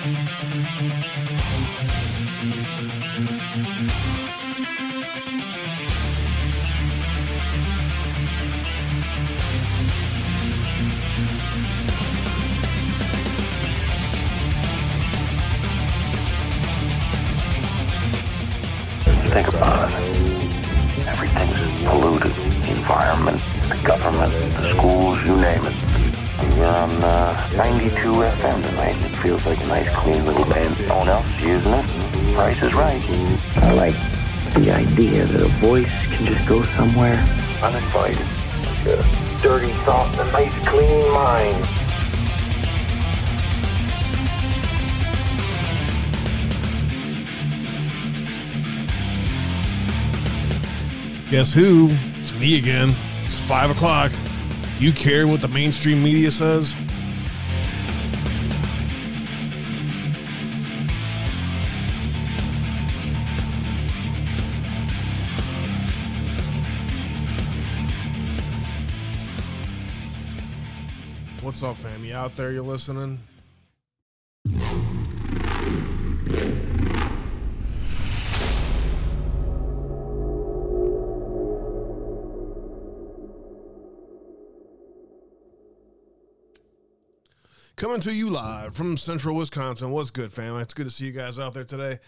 Think about it. Everything's polluted. The environment, the government, the schools, you name it. We're on 92 FM tonight. It feels like a nice, clean little band. No one else is using it. Price is right. I like the idea that a voice can just go somewhere uninvited. Like a dirty thought and a nice, clean mind. Guess who? It's me again. It's 5 o'clock. Do you care what the mainstream media says? What's up, fam? You out there? You're listening? Coming to you live from central Wisconsin. What's good, fam? It's good to see you guys out there today.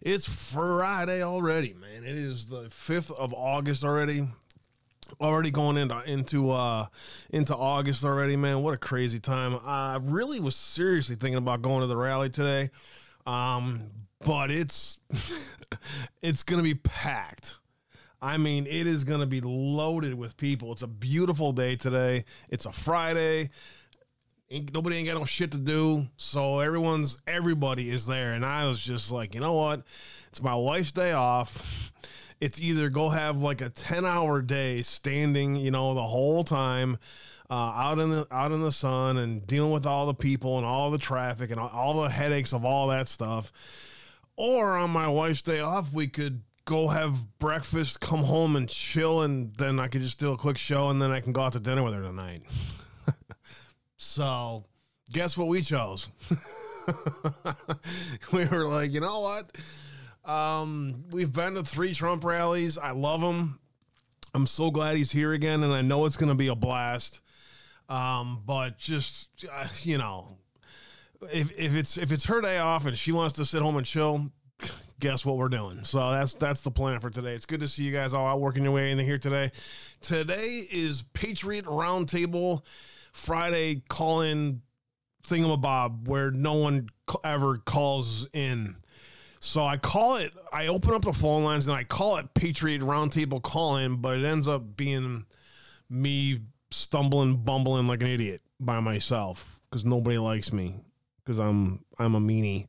It's Friday already, man. It is the 5th of August already. Already going into August already, man. What a crazy time. I really was seriously thinking about going to the rally today, but it's it's going to be packed. I mean, it is going to be loaded with people. It's a beautiful day today. It's a Friday. Nobody ain't got no shit to do, so everybody is there, and I was just like, you know what? It's my wife's day off. It's either go have like a 10-hour day standing, you know, the whole time out in the sun and dealing with all the people and all the traffic and all the headaches of all that stuff, or on my wife's day off, we could go have breakfast, come home and chill, and then I could just do a quick show, and then I can go out to dinner with her tonight. So, guess what we chose? We were like, you know what? We've been to 3 Trump rallies. I love him. I'm so glad he's here again, and I know it's going to be a blast. But just, you know, if it's her day off and she wants to sit home and chill, guess what we're doing. So that's the plan for today. It's good to see you guys all out working your way in here today. Today is Patriot Roundtable Friday call-in thingamabob where no one ever calls in. So I open up the phone lines and I call it Patriot Roundtable Call-In, but it ends up being me bumbling like an idiot by myself because nobody likes me because I'm a meanie.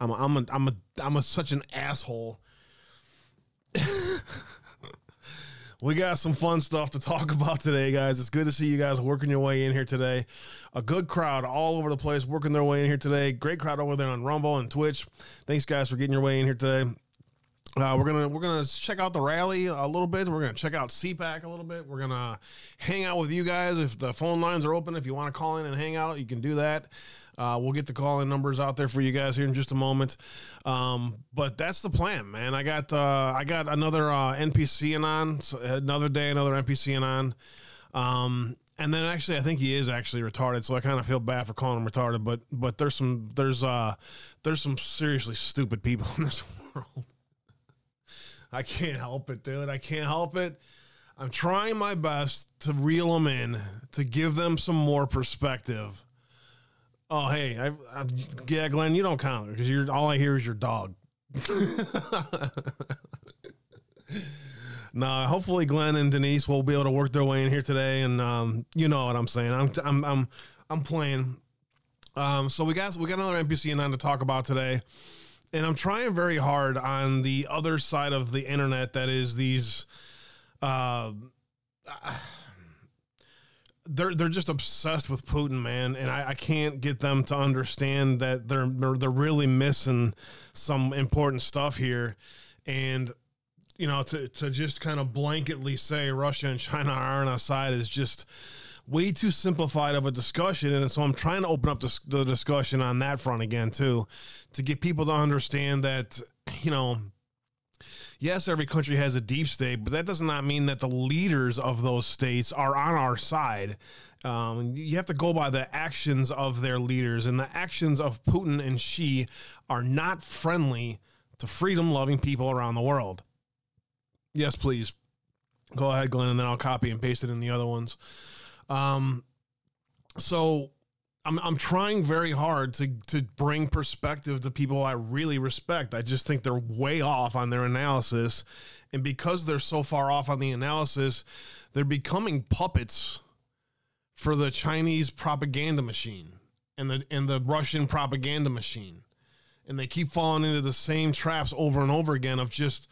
I'm such an asshole. We got some fun stuff to talk about today, guys. It's good to see you guys working your way in here today. A good crowd all over the place working their way in here today. Great crowd over there on Rumble and Twitch. Thanks, guys, for getting your way in here today. We're gonna check out the rally a little bit. We're gonna check out CPAC a little bit. We're gonna hang out with you guys. If the phone lines are open, if you want to call in and hang out, you can do that. We'll get the call-in numbers out there for you guys here in just a moment. But that's the plan, man. I got another NPC on, so another day, another NPC on. And then actually, I think he is actually retarded, so I kind of feel bad for calling him retarded. But there's some seriously stupid people in this world. I can't help it, dude. I can't help it. I'm trying my best to reel them in, to give them some more perspective. Oh, hey, yeah, Glenn, you don't count because all I hear is your dog. Nah, hopefully Glenn and Denise will be able to work their way in here today, and you know what I'm saying. I'm playing. So we got another NPC and on to talk about today, and I'm trying very hard on the other side of the internet that is these. They're just obsessed with Putin, man, and I can't get them to understand that they're really missing some important stuff here, and you know to just kind of blanketly say Russia and China are on our side is just way too simplified of a discussion. And so I'm trying to open up the discussion on that front again, too, to get people to understand that, you know, yes, every country has a deep state, but that does not mean that the leaders of those states are on our side. You have to go by the actions of their leaders, and the actions of Putin and Xi are not friendly to freedom-loving people around the world. Yes, please. Go ahead, Glenn, and then I'll copy and paste it in the other ones. So I'm trying very hard to bring perspective to people I really respect. I just think they're way off on their analysis. And because they're so far off on the analysis, they're becoming puppets for the Chinese propaganda machine and the Russian propaganda machine. And they keep falling into the same traps over and over again of just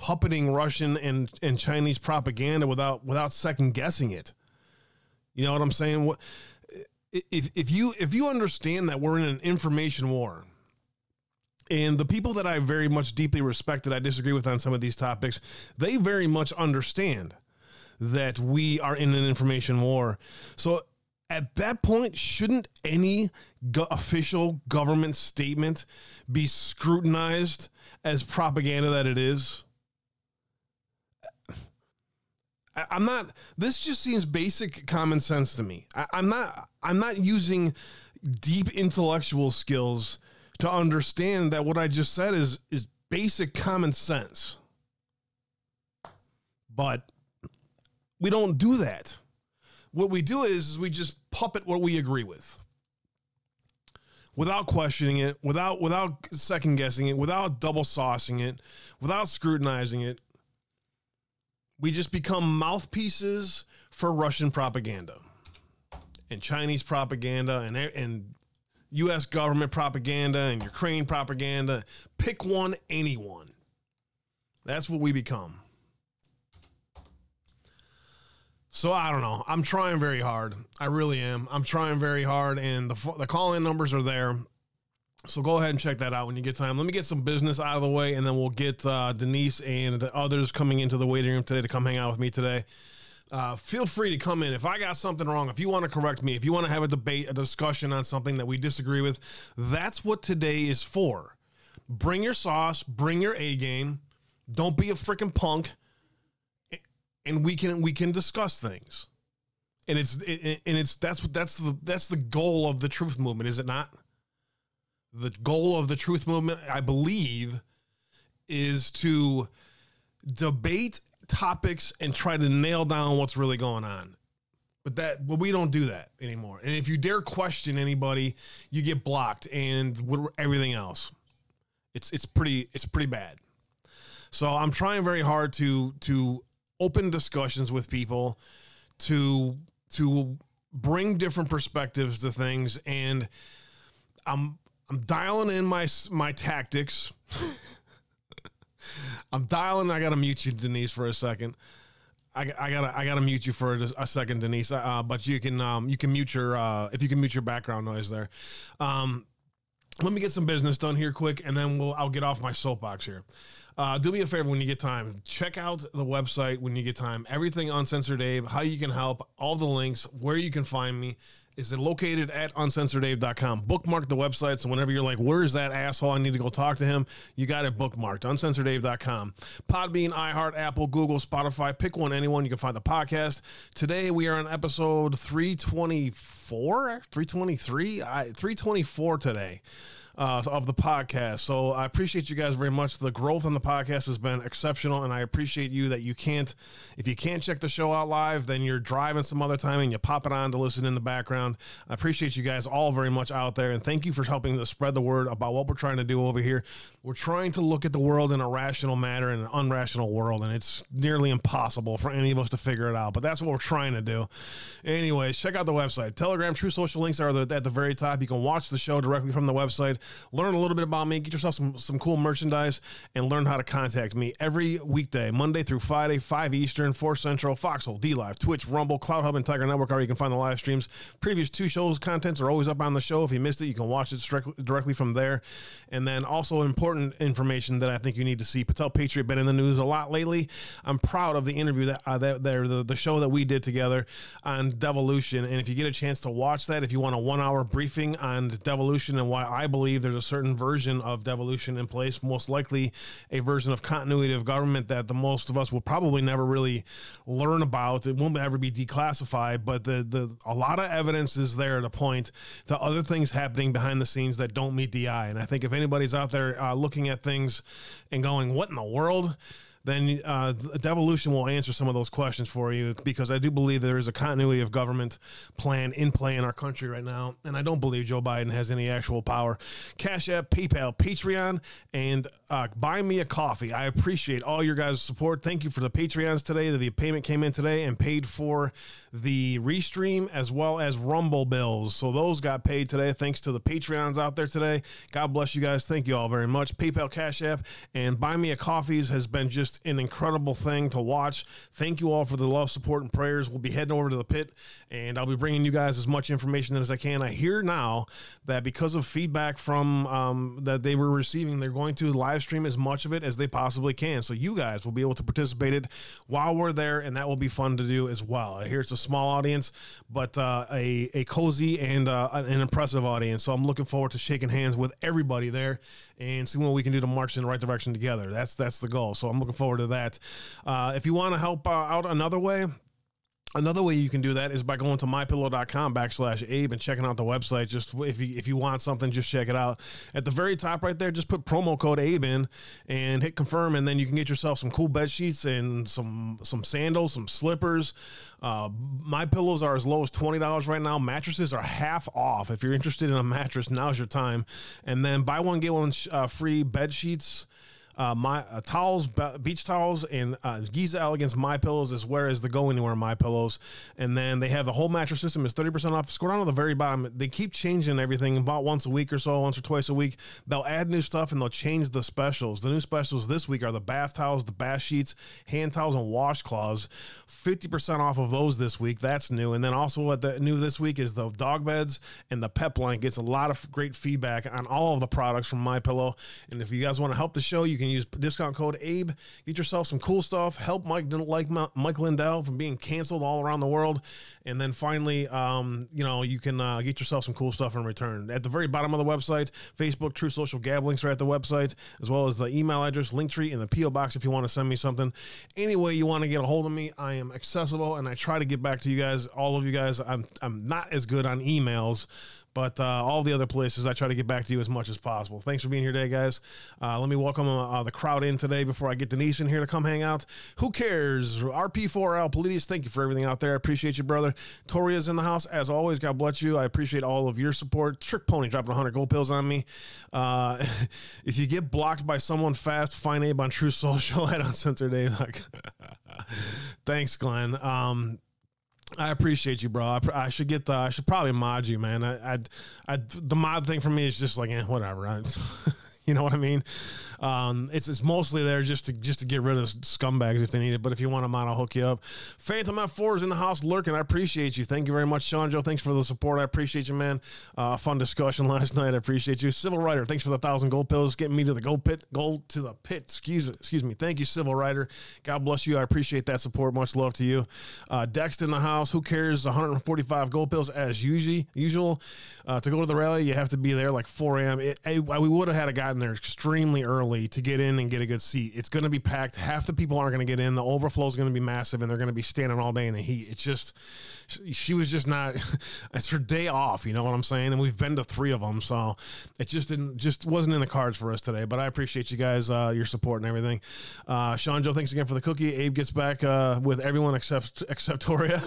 puppeting Russian and Chinese propaganda without second guessing it. You know what I'm saying? What if you understand that we're in an information war, and the people that I very much deeply respect that I disagree with on some of these topics, they very much understand that we are in an information war. So at that point, shouldn't any official government statement be scrutinized as propaganda that it is? I'm not, this just seems basic common sense to me. I'm not using deep intellectual skills to understand that what I just said is basic common sense. But we don't do that. What we do is we just puppet what we agree with without questioning it, without second guessing it, without double saucing it, without scrutinizing it. We just become mouthpieces for Russian propaganda and Chinese propaganda and U.S. government propaganda and Ukraine propaganda. Pick one, anyone. That's what we become. So I don't know. I'm trying very hard. I really am. I'm trying very hard, and the call-in numbers are there. So go ahead and check that out when you get time. Let me get some business out of the way, and then we'll get Denise and the others coming into the waiting room today to come hang out with me today. Feel free to come in. If I got something wrong, if you want to correct me, if you want to have a debate, a discussion on something that we disagree with, that's what today is for. Bring your sauce. Bring your A game. Don't be a freaking punk. And we can discuss things. And that's the goal of the truth movement, is it not? The goal of the truth movement, I believe, is to debate topics and try to nail down what's really going on. But we don't do that anymore. And if you dare question anybody, you get blocked and everything else. It's pretty bad. So I'm trying very hard to open discussions with people, to bring different perspectives to things, and I'm dialing in my tactics. I'm dialing. I gotta mute you, Denise, for a second. I gotta mute you for a second, Denise. But you can mute your if you can mute your background noise there. Let me get some business done here quick, and then I'll get off my soapbox here. Do me a favor when you get time. Check out the website when you get time. Everything Uncensored Abe, how you can help, all the links, where you can find me. Is it located at uncensoredave.com? Bookmark the website, so whenever you're like, where is that asshole? I need to go talk to him. You got it bookmarked. Uncensoredave.com. Podbean, iHeart, Apple, Google, Spotify. Pick one, anyone. You can find the podcast. Today we are on episode 324, 323, 324 today. Of the podcast. So I appreciate you guys very much. The growth on the podcast has been exceptional, and I appreciate you that if you can't check the show out live, then you're driving some other time and you pop it on to listen in the background. I appreciate you guys all very much out there, and thank you for helping to spread the word about what we're trying to do over here. We're trying to look at the world in a rational manner, in an unrational world, and it's nearly impossible for any of us to figure it out, but that's what we're trying to do. Anyways, check out the website. Telegram, True Social links are at the very top. You can watch the show directly from the website. learn a little bit about me, get yourself some cool merchandise, and learn how to contact me every weekday, Monday through Friday, 5 Eastern, 4 Central, Foxhole, DLive, Twitch, Rumble, Cloud Hub, and Tiger Network are where you can find the live streams. Previous two shows' contents are always up on the show. If you missed it, you can watch it directly from there. And then also important information that I think you need to see. Patel Patriot been in the news a lot lately. I'm proud of the interview the show that we did together on Devolution. And if you get a chance to watch that, if you want a 1-hour briefing on Devolution and why I believe there's a certain version of Devolution in place, most likely a version of continuity of government that the most of us will probably never really learn about. It won't ever be declassified, but a lot of evidence is there to point to other things happening behind the scenes that don't meet the eye. And I think if anybody's out there looking at things and going, what in the world? Then Devolution will answer some of those questions for you, because I do believe there is a continuity of government plan in play in our country right now, and I don't believe Joe Biden has any actual power. Cash App, PayPal, Patreon, and buy me a coffee. I appreciate all your guys' support. Thank you for the Patreons today. The payment came in today and paid for the Restream as well as Rumble bills. So those got paid today thanks to the Patreons out there today. God bless you guys. Thank you all very much. PayPal, Cash App, and buy me a coffees has been just an incredible thing to watch. Thank you all for the love, support, and prayers. We'll be heading over to the pit, and I'll be bringing you guys as much information as I can. I hear now that because of feedback from that they were receiving, they're going to live stream as much of it as they possibly can, so you guys will be able to participate it while we're there, and that will be fun to do as well. I hear it's a small audience, but a cozy and an impressive audience, so I'm looking forward to shaking hands with everybody there and seeing what we can do to march in the right direction together. That's the goal, so I'm looking forward to that. If you want to help out another way you can do that is by going to mypillow.com/Abe and checking out the website. Just if you want something, just check it out. At the very top right there, just put promo code Abe in and hit confirm, and then you can get yourself some cool bed sheets and some sandals, some slippers. My pillows are as low as $20 right now. Mattresses are half off. If you're interested in a mattress, now's your time. And then buy one, get one free bed sheets. Towels, beach towels, and Giza Elegance My Pillows, as well as the Go Anywhere My Pillows. And then they have the whole mattress system is 30% off. Scroll down to the very bottom. They keep changing everything about once a week or so, once or twice a week. They'll add new stuff and they'll change the specials. The new specials this week are the bath towels, the bath sheets, hand towels, and washcloths. 50% off of those this week. That's new. And then also what the new this week is the dog beds and the pet blankets. A lot of great feedback on all of the products from My Pillow. And if you guys want to help the show, you can use discount code Abe, get yourself some cool stuff, help Mike Lindell from being canceled all around the world. And then finally, you can get yourself some cool stuff in return. At the very bottom of the website, Facebook, True Social, Gab links are at the website, as well as the email address, Linktree, and the P.O. Box if you want to send me something. Any way you want to get a hold of me, I am accessible, and I try to get back to you guys, all of you guys. I'm not as good on emails, but all the other places, I try to get back to you as much as possible. Thanks for being here today, guys. Let me welcome the crowd in today before I get Denise in here to come hang out. Who cares? RP4L, Politis, thank you for everything out there. I appreciate you, brother. Tori is in the house. As always, God bless you. I appreciate all of your support. Trick Pony dropping 100 gold pills on me. If you get blocked by someone fast, find Abe on True Social at Uncensored Abe. Thanks, Glenn. I appreciate you, bro. I should get the, I should probably mod you, man. The mod thing for me is just like, whatever. You know what I mean? It's mostly there just to get rid of scumbags if they need it. But if you want a mod, I'll hook you up. Phantom F4 is in the house lurking. I appreciate you. Thank you very much, Sean Joe. Thanks for the support. I appreciate you, man. Fun discussion last night. I appreciate you. Civil Rider, thanks for the 1,000 gold pills. Getting me to the gold to the pit. Excuse me. Thank you, Civil Rider. God bless you. I appreciate that support. Much love to you. Dext in the house. Who cares? 145 gold pills as usual. To go to the rally, you have to be there like 4 a.m. We would have had a gotten there extremely early to get in and get a good seat. It's going to be packed. Half the people aren't going to get in. The overflow is going to be massive, and they're going to be standing all day in the heat. It's just, she was just not, it's her day off, you know what I'm saying? And we've been to 3 of them, so it just wasn't in the cards for us today. But I appreciate you guys, your support and everything. Sean Joe, thanks again for the cookie. Abe gets back with everyone except Toria.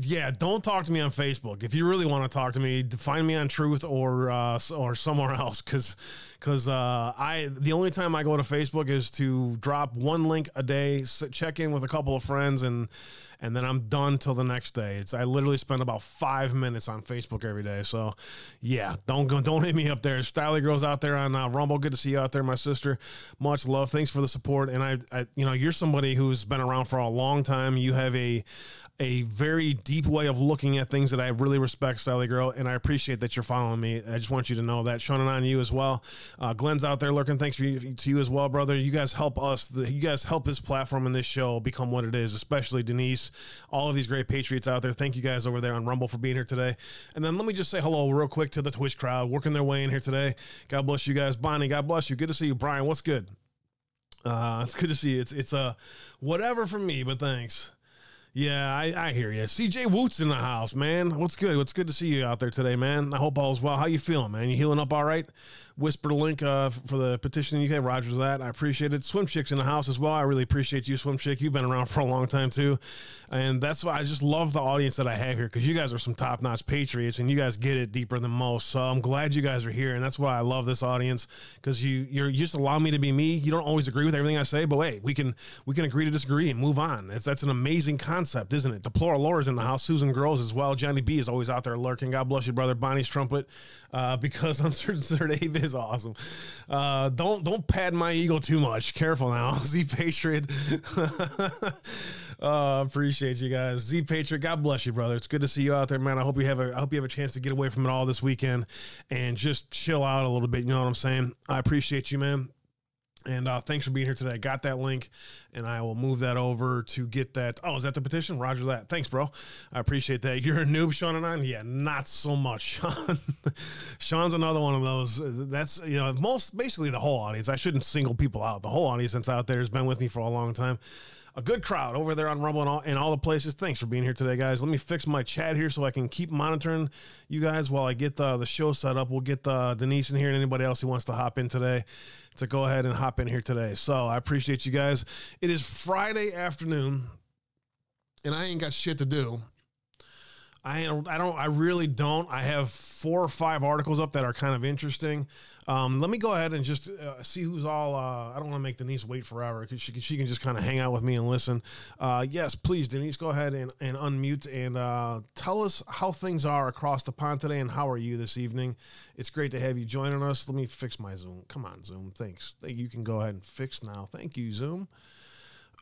Yeah, don't talk to me on Facebook. If you really want to talk to me, find me on Truth or somewhere else. Because the only time I go to Facebook is to drop one link a day, check in with a couple of friends, and and then I'm done till the next day. I literally spend about 5 minutes on Facebook every day. So yeah, don't hit me up there. Styly Girls out there on Rumble. Good to see you out there, my sister. Much love. Thanks for the support. And I you know, you're somebody who's been around for a long time. You have a very deep way of looking at things that I really respect, Styly Girl, and I appreciate that you're following me. I just want you to know that. Sean and on you as well. Glenn's out there lurking. Thanks to you as well, brother. You guys help us. You guys help this platform and this show become what it is, especially Denise, all of these great patriots out there. Thank you guys over there on Rumble for being here today. And then let me just say hello real quick to the Twitch crowd working their way in here today. God bless you guys. Bonnie, God bless you. Good to see you. Brian, what's good? It's good to see you. It's whatever for me, but thanks. Yeah, I hear you. CJ Woot's in the house, man. What's good? What's good to see you out there today, man. I hope all is well. How you feeling, man? You healing up all right? Whisper link for the petition in the UK. Roger's that. I appreciate it. Swim Chick's in the house as well. I really appreciate you, Swim Chick. You've been around for a long time, too. And that's why I just love the audience that I have here, because you guys are some top-notch patriots, and you guys get it deeper than most. So I'm glad you guys are here, and that's why I love this audience, because you just allow me to be me. You don't always agree with everything I say, but hey, we can agree to disagree and move on. That's an amazing concept, isn't it? The Plural Laura's in the house. Susan Groves as well. Johnny B is always out there lurking. God bless you, brother. Bonnie's trumpet, because Uncensored Abe is awesome. Don't pad my ego too much. Careful now, Z Patriot. Appreciate you guys, Z Patriot. God bless you, brother. It's good to see you out there, man. I hope you have a chance to get away from it all this weekend and just chill out a little bit. You know what I'm saying? I appreciate you, man. And thanks for being here today. I got that link, and I will move that over to get that. Oh, is that the petition? Roger that. Thanks, bro. I appreciate that. You're a noob, Sean and I? Yeah, not so much, Sean. Sean's another one of those. That's, you know, basically the whole audience. I shouldn't single people out. The whole audience that's out there has been with me for a long time. A good crowd over there on Rumble and all the places. Thanks for being here today, guys. Let me fix my chat here so I can keep monitoring you guys while I get the show set up. We'll get Denise in here and anybody else who wants to hop in today to go ahead and hop in here today. So I appreciate you guys. It is Friday afternoon, and I ain't got shit to do. I really don't. I have 4 or 5 articles up that are kind of interesting. Let me go ahead and just see who's all. I don't want to make Denise wait forever because she can just kind of hang out with me and listen. Yes, please, Denise, go ahead and unmute and tell us how things are across the pond today and how are you this evening. It's great to have you joining us. Let me fix my Zoom. Come on, Zoom. Thanks. You can go ahead and fix now. Thank you, Zoom.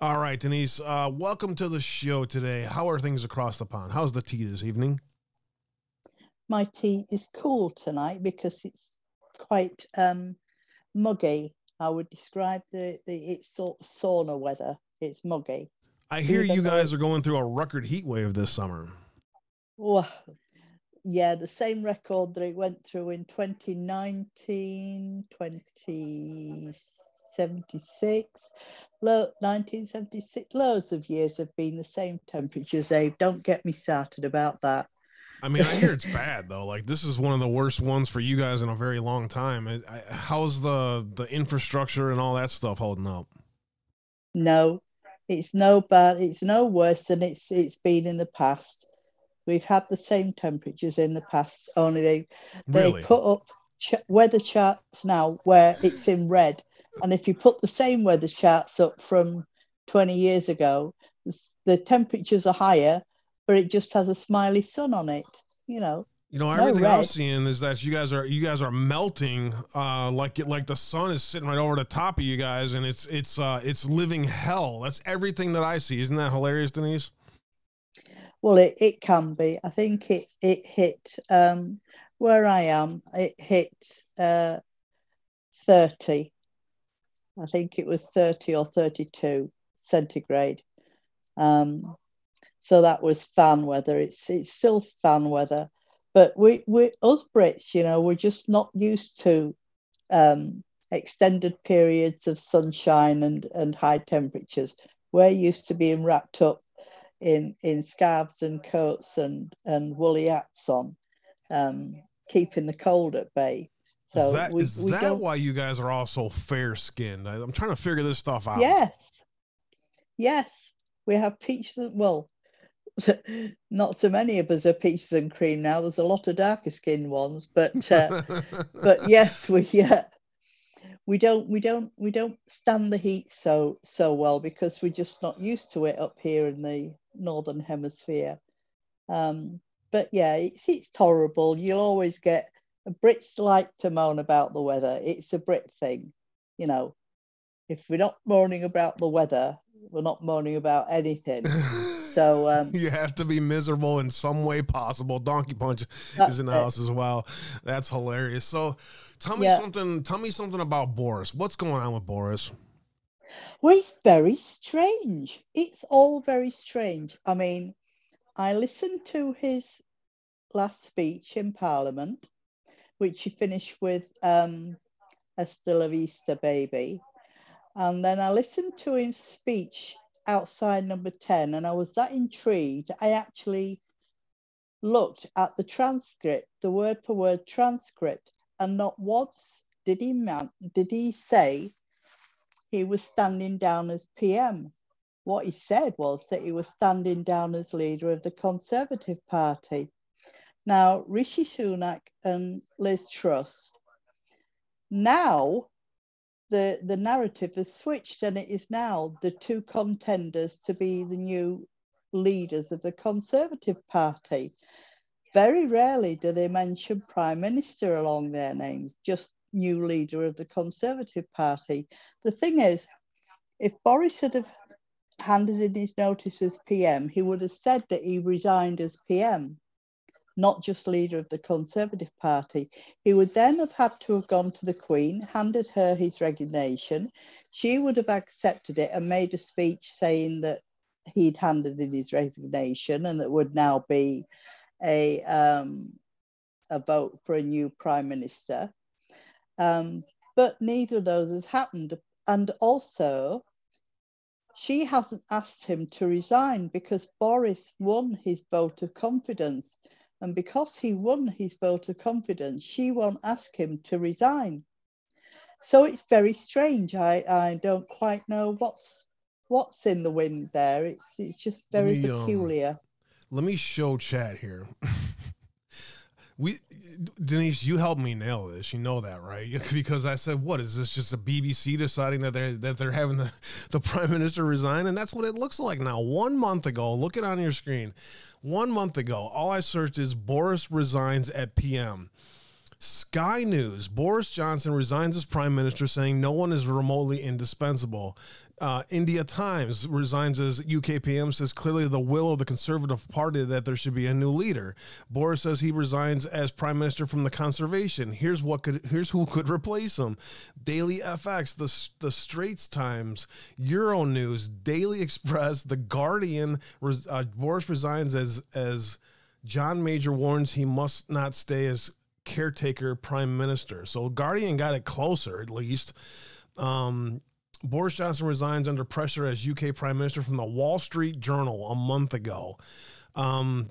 All right, Denise, welcome to the show today. How are things across the pond? How's the tea this evening? My tea is cool tonight because it's quite muggy. I would describe it's sort of sauna weather. It's muggy. I hear you guys are going through a record heat wave this summer. Well, yeah, the same record that it went through in 2019, 1976. Loads of years have been the same temperatures, Abe. Don't get me started about that. I mean, I hear it's bad though. Like, this is one of the worst ones for you guys in a very long time. How's the infrastructure and all that stuff holding up? No, it's no bad. It's no worse than it's been in the past. We've had the same temperatures in the past. Only they really put up weather charts now where it's in red. And if you put the same weather charts up from 20 years ago, the temperatures are higher, but it just has a smiley sun on it, you know. You know, everything I'm seeing is that you guys are melting, like the sun is sitting right over the top of you guys, and it's living hell. That's everything that I see. Isn't that hilarious, Denise? Well, it can be. I think it hit where I am. It hit 30. I think it was 30 or 32 centigrade. So that was fan weather. It's still fan weather. But we us Brits, you know, we're just not used to extended periods of sunshine and high temperatures. We're used to being wrapped up in scarves and coats and woolly hats on, keeping the cold at bay. So is that why you guys are all so fair-skinned? I'm trying to figure this stuff out. Yes. We have peaches. Well, not so many of us are peaches and cream now. There's a lot of darker-skinned ones, but yes, we don't stand the heat so well because we're just not used to it up here in the Northern Hemisphere. But yeah, it's tolerable. You'll always get, Brits like to moan about the weather. It's a Brit thing, you know. If we're not moaning about the weather, we're not moaning about anything. So you have to be miserable in some way possible. Donkey Punch is in the house as well. That's hilarious. So tell me something. Tell me something about Boris. What's going on with Boris? Well, it's very strange. It's all very strange. I mean, I listened to his last speech in Parliament, which he finished with "A Still of Easter Baby," and then I listened to his speech outside Number 10, and I was that intrigued I actually looked at the transcript, the word for word transcript, and not once did he say he was standing down as PM. What he said was that he was standing down as leader of the Conservative Party. Now, Rishi Sunak and Liz Truss, now the narrative has switched, and it is now the two contenders to be the new leaders of the Conservative Party. Very rarely do they mention Prime Minister along their names, just new leader of the Conservative Party. The thing is, if Boris had have handed in his notice as PM, he would have said that he resigned as PM, not just leader of the Conservative Party. He would then have had to have gone to the Queen, handed her his resignation. She would have accepted it and made a speech saying that he'd handed in his resignation and that would now be a vote for a new Prime Minister. But neither of those has happened. And also, she hasn't asked him to resign because Boris won his vote of confidence. And because he won his vote of confidence, she won't ask him to resign. So it's very strange. I don't quite know what's in the wind there. It's just very peculiar. Let me show chat here. Denise, you helped me nail this. You know that, right? Because I said, what is this, just the BBC deciding that they're having the Prime Minister resign? And that's what it looks like now. 1 month ago, look it on your screen. 1 month ago, all I searched is Boris resigns at PM. Sky News, Boris Johnson resigns as Prime Minister, saying no one is remotely indispensable. India Times, resigns as UK PM, says clearly the will of the Conservative Party that there should be a new leader. Boris says he resigns as Prime Minister from the Conservation. Here's who could replace him. Daily FX, the Straits Times, Euronews, Daily Express, The Guardian, Boris resigns as John Major warns he must not stay as caretaker Prime Minister. So Guardian got it closer, at least. Boris Johnson resigns under pressure as UK Prime Minister from the Wall Street Journal a month ago. Can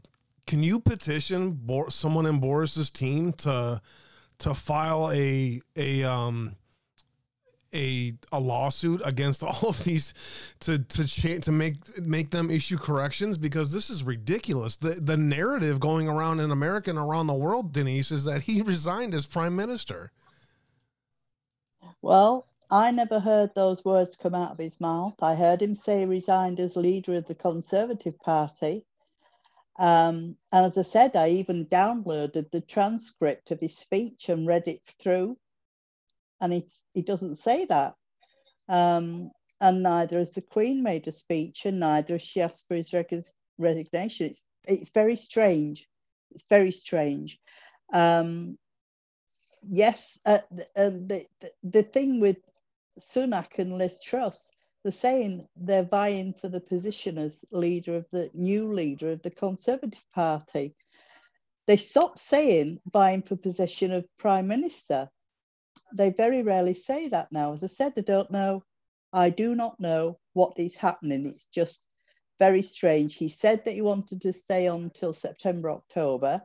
you petition someone in Boris's team to file a lawsuit against all of these to make them issue corrections? Because this is ridiculous. The narrative going around in America and around the world, Denise, is that he resigned as Prime Minister. Well, I never heard those words come out of his mouth. I heard him say he resigned as leader of the Conservative Party. And as I said, I even downloaded the transcript of his speech and read it through. And he doesn't say that. And neither has the Queen made a speech, and neither has she asked for his resignation. It's very strange. It's very strange. Yes, the thing with Sunak and Liz Truss, they're saying they're vying for the position as new leader of the Conservative Party. They stopped saying vying for position of Prime Minister. They very rarely say that now. As I said, I do not know what is happening. It's just very strange. He said that he wanted to stay on till September, October,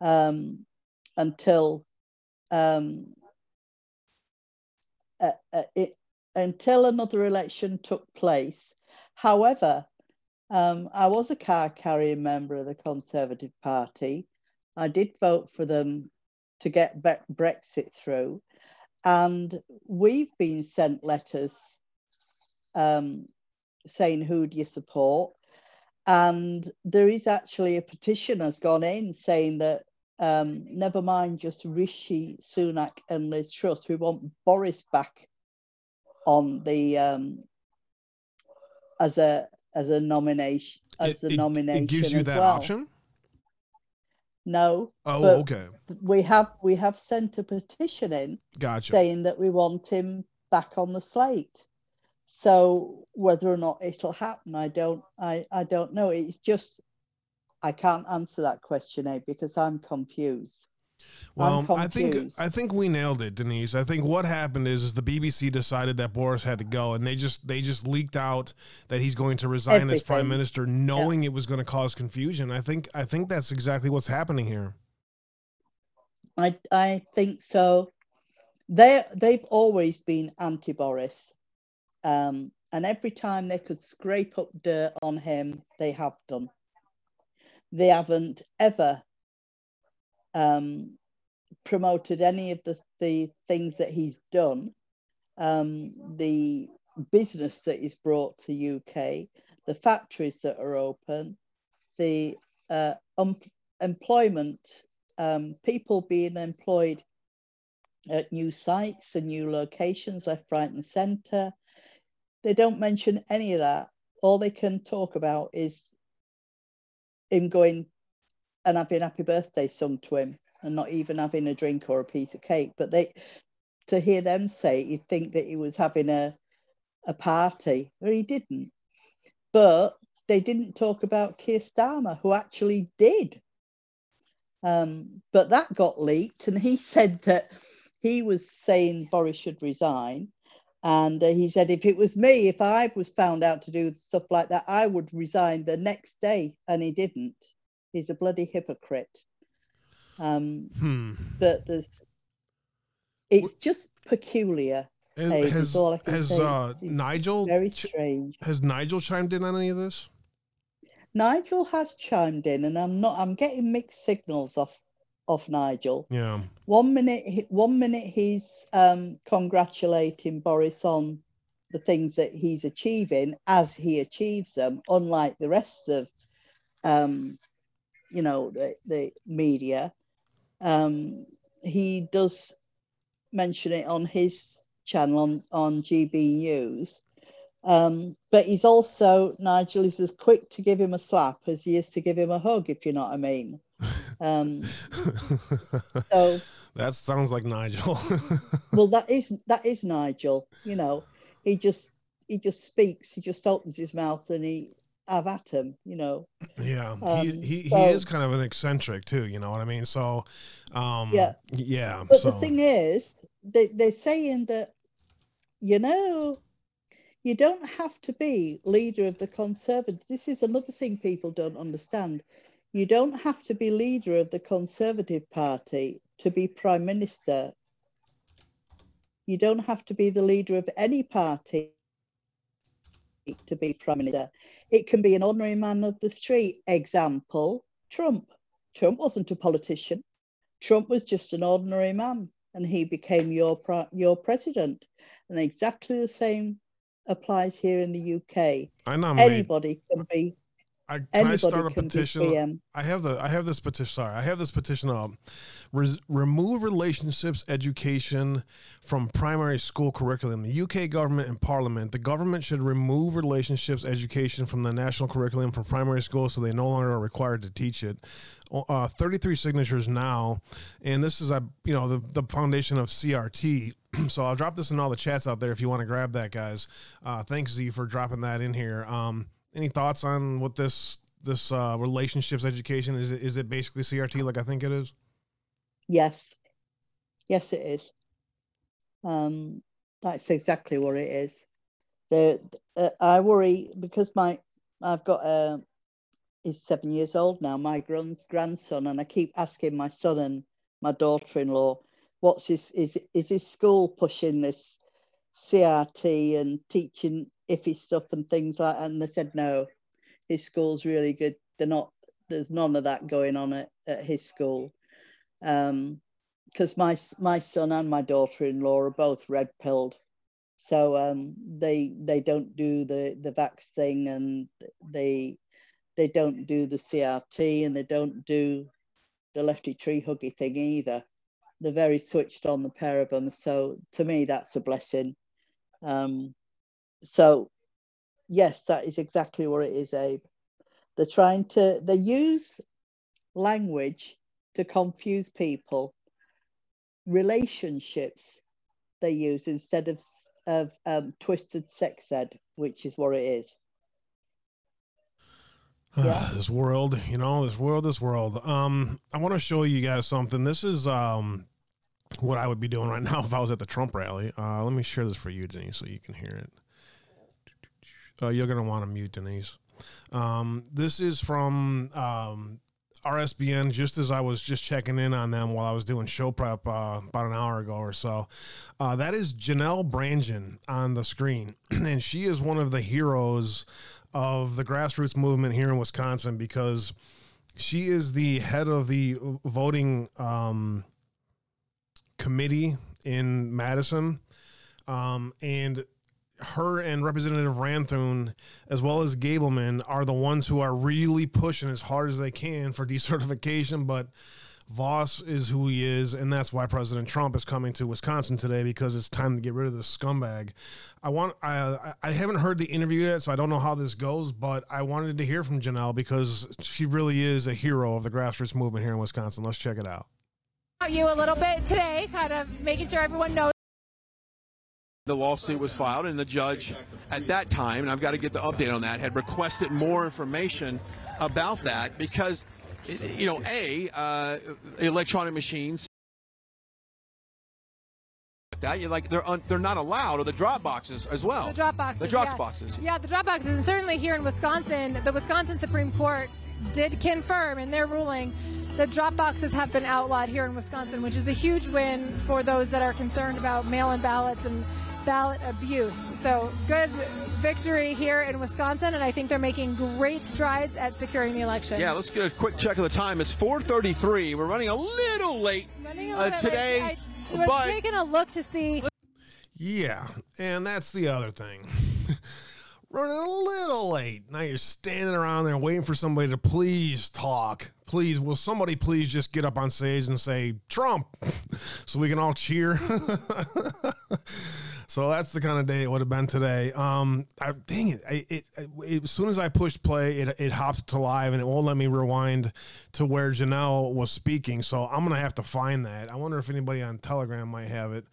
until another election took place. However, I was a card-carrying member of the Conservative Party. I did vote for them to get Brexit through, and we've been sent letters saying, who do you support? And there is actually a petition has gone in saying that never mind just Rishi Sunak and Liz Truss, we want Boris back on the as a nomination. It gives you that option? No. Oh, okay. We have sent a petition in, gotcha, saying that we want him back on the slate. So whether or not it'll happen, I don't know. It's just I can't answer that question, Abe, because I'm confused. Well, I think we nailed it, Denise. I think what happened is the BBC decided that Boris had to go, and they just leaked out that he's going to resign as prime minister, knowing it was going to cause confusion. I think that's exactly what's happening here. I think so. They've always been anti-Boris, and every time they could scrape up dirt on him, they have done. They haven't ever promoted any of the things that he's done, the business that he's brought to the UK, the factories that are open, the employment, people being employed at new sites and new locations, left, right and centre. They don't mention any of that. All they can talk about is him going and having happy birthday sung to him and not even having a drink or a piece of cake. But to hear them say, you'd think that he was having a party, but he didn't. But they didn't talk about Keir Starmer, who actually did. But that got leaked, and he said that he was saying Boris should resign. And he said, if it was me, if I was found out to do stuff like that, I would resign the next day. And he didn't. He's a bloody hypocrite. But it's just peculiar. Has Nigel chimed in on any of this? Nigel has chimed in, and I'm getting mixed signals off Nigel. Yeah. One minute he's congratulating Boris on the things that he's achieving as he achieves them, unlike the rest of the media. He does mention it on his channel on GB News, but he's also, Nigel is as quick to give him a slap as he is to give him a hug, if you know what I mean. So that sounds like Nigel. Well, that is Nigel. You know, he just speaks. He just opens his mouth and he. I've at him, you know. Yeah, he is kind of an eccentric too, you know what I mean? So, yeah. But so. The thing is, they're saying that, you know, you don't have to be leader of the Conservatives. This is another thing people don't understand. You don't have to be leader of the Conservative Party to be Prime Minister. You don't have to be the leader of any party to be Prime Minister. It can be an ordinary man of the street. Example, Trump. Trump wasn't a politician. Trump was just an ordinary man, and he became your president. And exactly the same applies here in the UK. I nominate. Anybody can be. Can I start a petition? I have this petition. Sorry, I have this petition up. Remove relationships education from primary school curriculum. The UK government and Parliament. The government should remove relationships education from the national curriculum for primary school, so they no longer are required to teach it. 33 signatures now, and this is the foundation of CRT. So I'll drop this in all the chats out there if you want to grab that, guys. Thanks, Z, for dropping that in here. Any thoughts on what this relationships education is? Is it basically CRT like I think it is? Yes, it is. That's exactly what it is. I worry because he's 7 years old now, my grandson, and I keep asking my son and my daughter-in-law, what's this? Is his school pushing this CRT and teaching iffy stuff and things like that? And they said no, his school's really good. There's none of that going on at his school, because my son and my daughter-in-law are both red-pilled, so they don't do the vax thing, and they they don't do the CRT and they don't do the lefty tree huggy thing either. They're very switched on, the pair of them. So to me, that's a blessing. So yes, that is exactly what it is, Abe. They're trying to, they use language to confuse people. Relationships they use instead of twisted sex ed, which is what it is. Yeah. This world, you know, this world. I want to show you guys something. This is what I would be doing right now if I was at the Trump rally. Let me share this for you, Denise, so you can hear it. You're going to want to mute, Denise. This is from RSBN, just as I was just checking in on them while I was doing show prep about an hour ago or so. That is Janel Brandtjen on the screen, and she is one of the heroes of the grassroots movement here in Wisconsin because she is the head of the voting committee in Madison, and her and Representative Ramthun, as well as Gableman, are the ones who are really pushing as hard as they can for decertification. But Voss is who he is, and that's why President Trump is coming to Wisconsin today, because it's time to get rid of this scumbag. I haven't heard the interview yet, so I don't know how this goes, but I wanted to hear from Janelle because she really is a hero of the grassroots movement here in Wisconsin. Let's check it out. You a little bit today, kind of making sure everyone knows. The lawsuit was filed, and the judge at that time, and I've got to get the update on that, had requested more information about that because, you know, electronic machines, that you're like they're not allowed, or the drop boxes as well. The drop boxes. Yeah, the drop boxes, and certainly here in Wisconsin, the Wisconsin Supreme Court did confirm in their ruling the drop boxes have been outlawed here in Wisconsin, which is a huge win for those that are concerned about mail-in ballots and ballot abuse. So good victory here in Wisconsin, and I think they're making great strides at securing the election. Yeah, let's get a quick check of the time. It's 4:33. We're running a little late today. I was taking a look to see. Yeah, and that's the other thing. Running a little late. Now you're standing around there waiting for somebody to please talk. Please, will somebody please just get up on stage and say, Trump, so we can all cheer? So that's the kind of day it would have been today. As soon as I pushed play, it hops to live, and it won't let me rewind to where Janelle was speaking. So I'm going to have to find that. I wonder if anybody on Telegram might have it.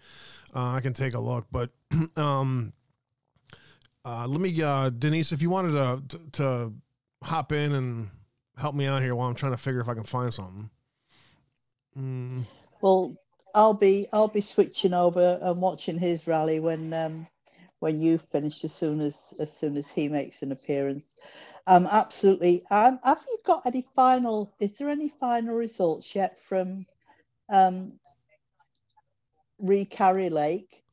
I can take a look. But let me, Denise, if you wanted to hop in and help me out here while I'm trying to figure if I can find something. Well, I'll be switching over and watching his rally when you finish, as soon as he makes an appearance. Absolutely. Have you got any final? Is there any final results yet from Carrie Lake?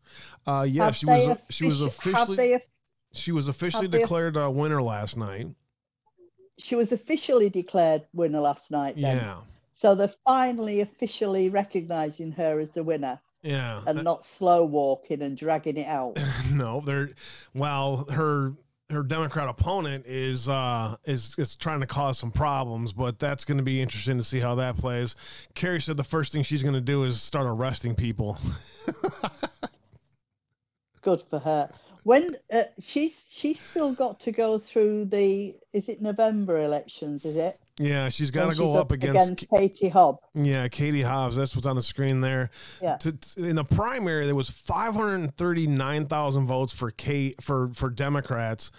Yes, she was officially declared a winner last night. She was officially declared winner last night. Then. Yeah. So they're finally officially recognizing her as the winner. Yeah. And not slow walking and dragging it out. No, her Democrat opponent is trying to cause some problems, but that's going to be interesting to see how that plays. Carrie said the first thing she's going to do is start arresting people. Good for her. When she's still got to go through November elections, is it? Yeah, she's got to go up against Katie Hobbs. Yeah, Katie Hobbs. That's what's on the screen there. Yeah. In the primary, there was 539,000 votes for Democrats,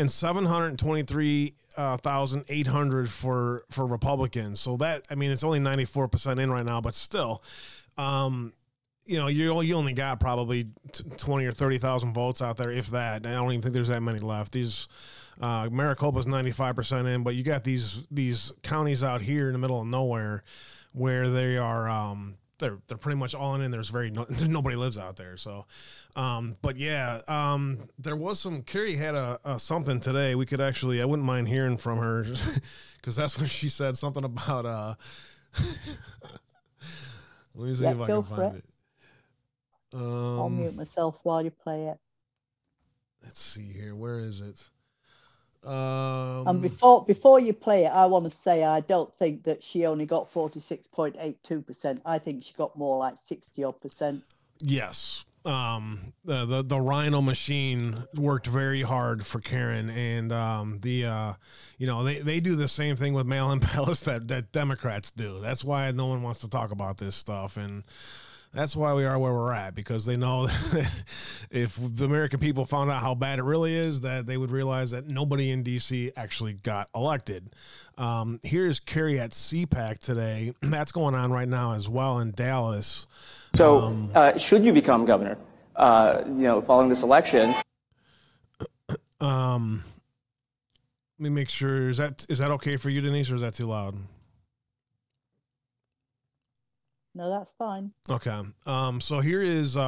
and 723,800 for Republicans. So that, I mean, it's only 94% in right now, but still. You know, you only got probably 20 or 30,000 votes out there, if that. I don't even think there's that many left. These Maricopa's 95% in, but you got these counties out here in the middle of nowhere where they are they're pretty much all in. There's nobody lives out there. So, but yeah, there was Carrie had a something today. We could actually, I wouldn't mind hearing from her because that's when she said something about. Let me see if I can find it. I'll mute myself while you play it. Let's see here. Where is it? And before you play it, I want to say I don't think that she only got 46.82%. I think she got more like 60-odd%. Yes. The Rhino machine worked very hard for Karen, and they do the same thing with mail-in ballots that Democrats do. That's why no one wants to talk about this stuff, and that's why we are where we're at, because they know that if the American people found out how bad it really is, that they would realize that nobody in D.C. actually got elected. Here's Carrie at CPAC today. That's going on right now as well in Dallas. So should you become governor, following this election? Let me make sure. Is that okay for you, Denise, or is that too loud? No, that's fine. Okay. So here is at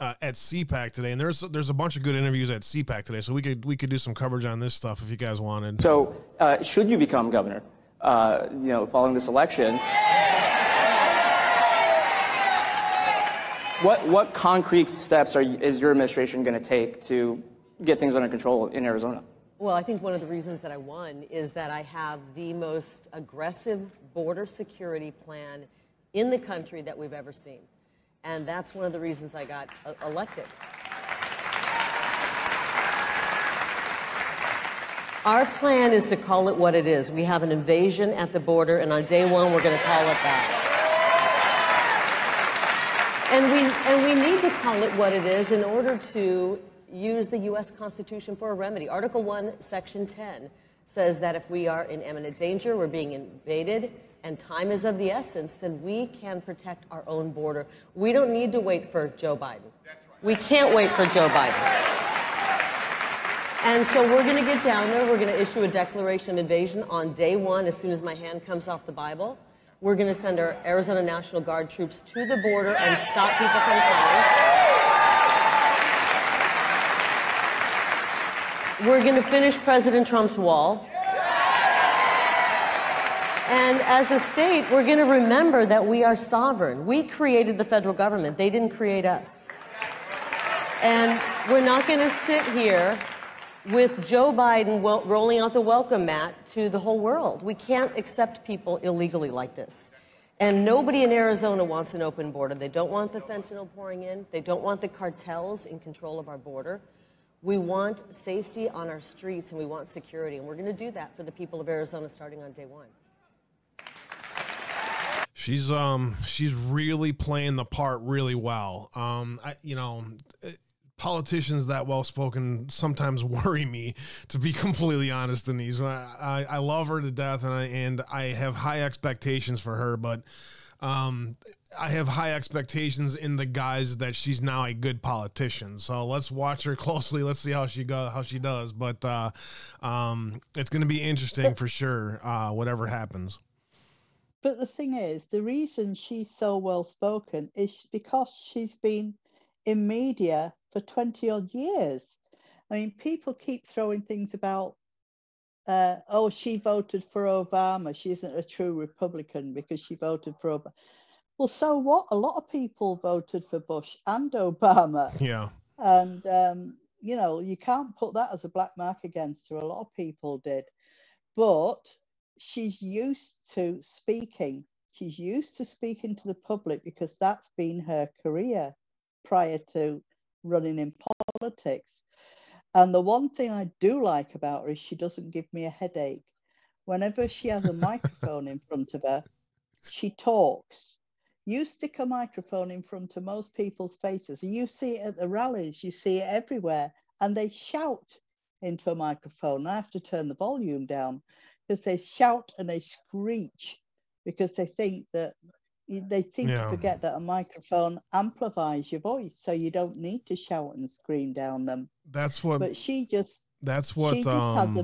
CPAC today, and there's a bunch of good interviews at CPAC today, so we could do some coverage on this stuff if you guys wanted. So should you become governor, following this election? What concrete steps is your administration going to take to get things under control in Arizona? Well, I think one of the reasons that I won is that I have the most aggressive border security plan in the country that we've ever seen. And that's one of the reasons I got elected. Our plan is to call it what it is. We have an invasion at the border, and on day one, we're going to call it that. And we need to call it what it is in order to use the U.S. Constitution for a remedy. Article 1, Section 10 says that if we are in imminent danger, we're being invaded, and time is of the essence, then we can protect our own border. We don't need to wait for Joe Biden. That's right. We can't wait for Joe Biden. And so we're going to get down there. We're going to issue a declaration of invasion on day one as soon as my hand comes off the Bible. We're going to send our Arizona National Guard troops to the border and stop people from coming. We're going to finish President Trump's wall. And as a state, we're going to remember that we are sovereign. We created the federal government. They didn't create us. And we're not going to sit here with Joe Biden rolling out the welcome mat to the whole world. We can't accept people illegally like this. And nobody in Arizona wants an open border. They don't want the fentanyl pouring in. They don't want the cartels in control of our border. We want safety on our streets, and we want security. And we're going to do that for the people of Arizona starting on day one. She's really playing the part really well. Politicians that well-spoken sometimes worry me, to be completely honest, Denise. I love her to death, and I have high expectations for her, but I have high expectations in the guise that she's now a good politician. So let's watch her closely. Let's see how she does. But it's going to be interesting for sure, whatever happens. But the thing is, the reason she's so well-spoken is because she's been in media for 20-odd years. I mean, people keep throwing things about, she voted for Obama. She isn't a true Republican because she voted for Obama. Well, so what? A lot of people voted for Bush and Obama. Yeah. And, you can't put that as a black mark against her. A lot of people did. But she's used to speaking. She's used to speaking to the public because that's been her career prior to running in politics. And the one thing I do like about her is she doesn't give me a headache. Whenever she has a microphone in front of her, she talks. You stick a microphone in front of most people's faces. You see it at the rallies, you see it everywhere, and they shout into a microphone. I have to turn the volume down because they shout and they screech because they think that to forget that a microphone amplifies your voice, so you don't need to shout and scream down them. That's what. But she just. That's what. She just has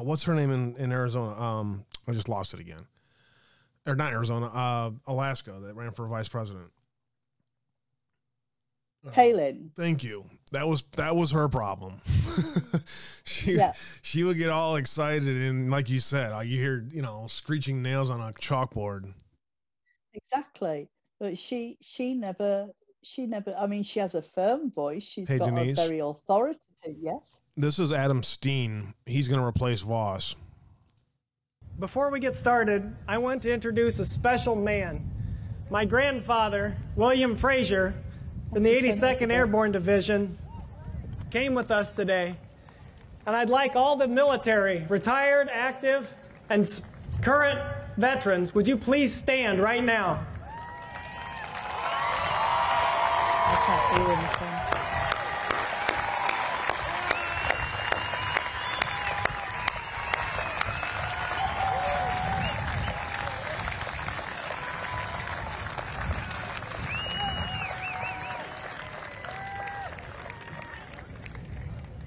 what's her name in Arizona? I just lost it again. Or not Arizona, Alaska, that ran for vice president. Palin. Thank you. That was her problem. She would get all excited, and like you said, you hear screeching nails on a chalkboard. Exactly, but she never. I mean, she has a firm voice. She's got a very authoritative Yes. This is Adam Steen. He's going to replace Voss. Before we get started, I want to introduce a special man. My grandfather, William Frazier, in the 82nd Airborne Division, came with us today. And I'd like all the military, retired, active, and current veterans, would you please stand right now?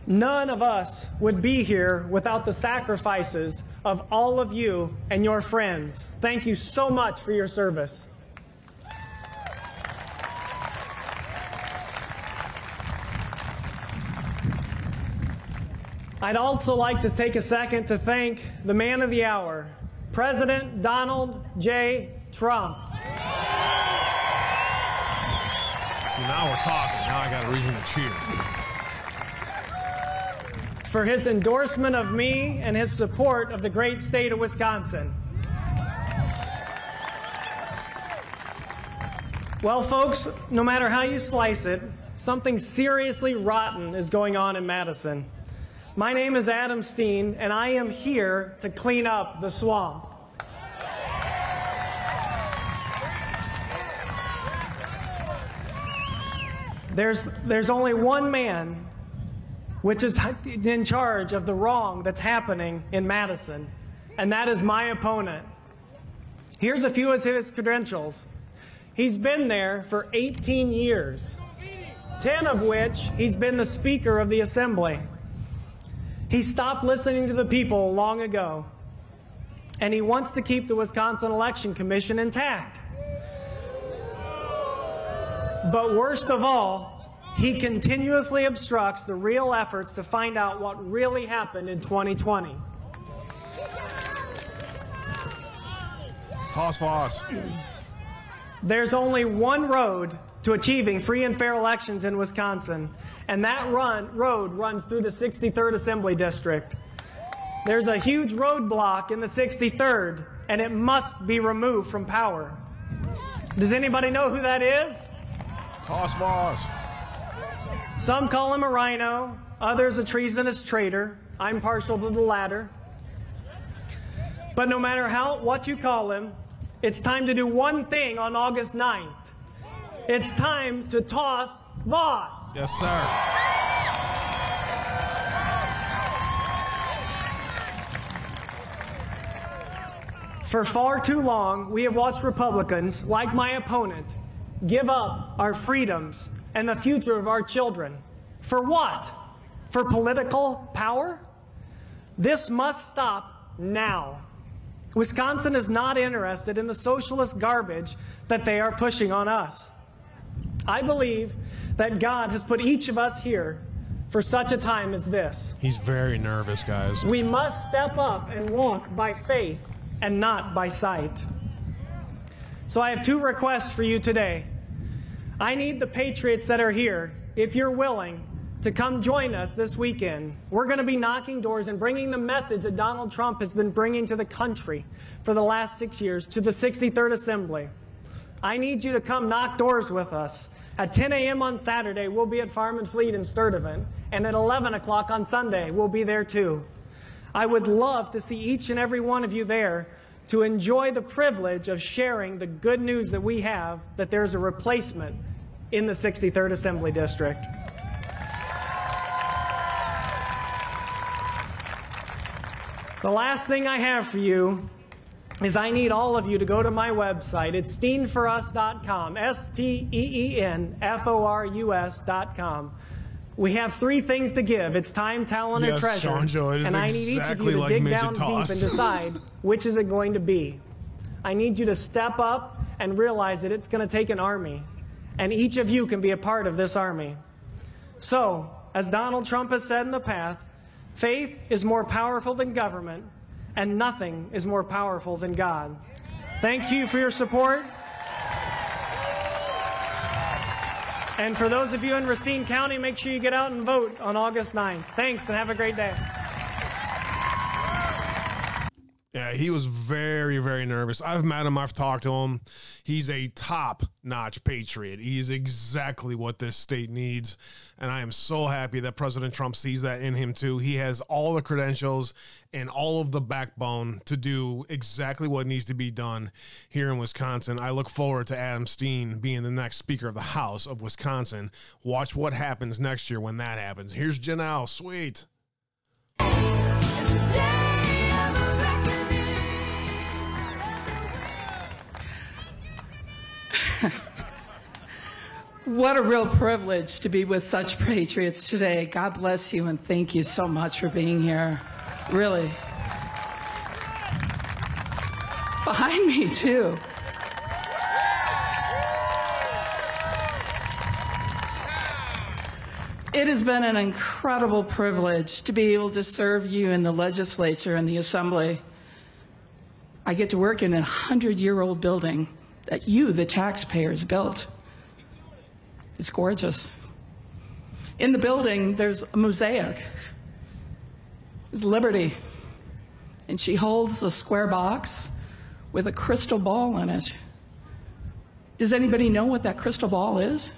None of us would be here without the sacrifices of all of you and your friends. Thank you so much for your service. I'd also like to take a second to thank the man of the hour, President Donald J. Trump. So now we're talking. Now I got a reason to cheer. For his endorsement of me and his support of the great state of Wisconsin. Well, folks, no matter how you slice it, something seriously rotten is going on in Madison. My name is Adam Steen, and I am here to clean up the swamp. There's only one man which is in charge of the wrong that's happening in Madison, and that is my opponent. Here's a few of his credentials. He's been there for 18 years, 10 of which he's been the Speaker of the Assembly. He stopped listening to the people long ago, and he wants to keep the Wisconsin Election Commission intact. But worst of all, he continuously obstructs the real efforts to find out what really happened in 2020. Toss Voss. There's only one road to achieving free and fair elections in Wisconsin, and that road runs through the 63rd Assembly District. There's a huge roadblock in the 63rd, and it must be removed from power. Does anybody know who that is? Toss Voss. Some call him a rhino, others a treasonous traitor. I'm partial to the latter. But no matter what you call him, it's time to do one thing on August 9th. It's time to toss Voss. Yes, sir. For far too long, we have watched Republicans, like my opponent, give up our freedoms and the future of our children. For what? For political power? This must stop now. Wisconsin is not interested in the socialist garbage that they are pushing on us. I believe that God has put each of us here for such a time as this. He's very nervous, guys. We must step up and walk by faith and not by sight. So I have two requests for you today. I need the patriots that are here, if you're willing, to come join us this weekend. We're going to be knocking doors and bringing the message that Donald Trump has been bringing to the country for the last 6 years to the 63rd Assembly. I need you to come knock doors with us. At 10 a.m. on Saturday, we'll be at Farm and Fleet in Sturtevant, and at 11 o'clock on Sunday, we'll be there too. I would love to see each and every one of you there to enjoy the privilege of sharing the good news that we have, that there's a replacement in the 63rd Assembly District. The last thing I have for you is I need all of you to go to my website. It's steenforus.com, S-T-E-E-N-F-O-R-U-S.com. We have three things to give. It's time, talent, and treasure. Sanjo, and I need each of you to dig down deep and decide which is it going to be. I need you to step up and realize that it's going to take an army. And each of you can be a part of this army. So, as Donald Trump has said in the past, faith is more powerful than government, and nothing is more powerful than God. Thank you for your support. And for those of you in Racine County, make sure you get out and vote on August 9th. Thanks, and have a great day. Yeah, he was very, very nervous. I've met him. I've talked to him. He's a top-notch patriot. He is exactly what this state needs, and I am so happy that President Trump sees that in him, too. He has all the credentials and all of the backbone to do exactly what needs to be done here in Wisconsin. I look forward to Adam Steen being the next Speaker of the House of Wisconsin. Watch what happens next year when that happens. Here's Janelle. Sweet. What a real privilege to be with such patriots today. God bless you, and thank you so much for being here. Really. Behind me, too. It has been an incredible privilege to be able to serve you in the legislature and the assembly. I get to work in a 100-year-old building that you, the taxpayers, built. It's gorgeous. In the building, there's a mosaic. It's Liberty. And she holds a square box with a crystal ball in it. Does anybody know what that crystal ball is?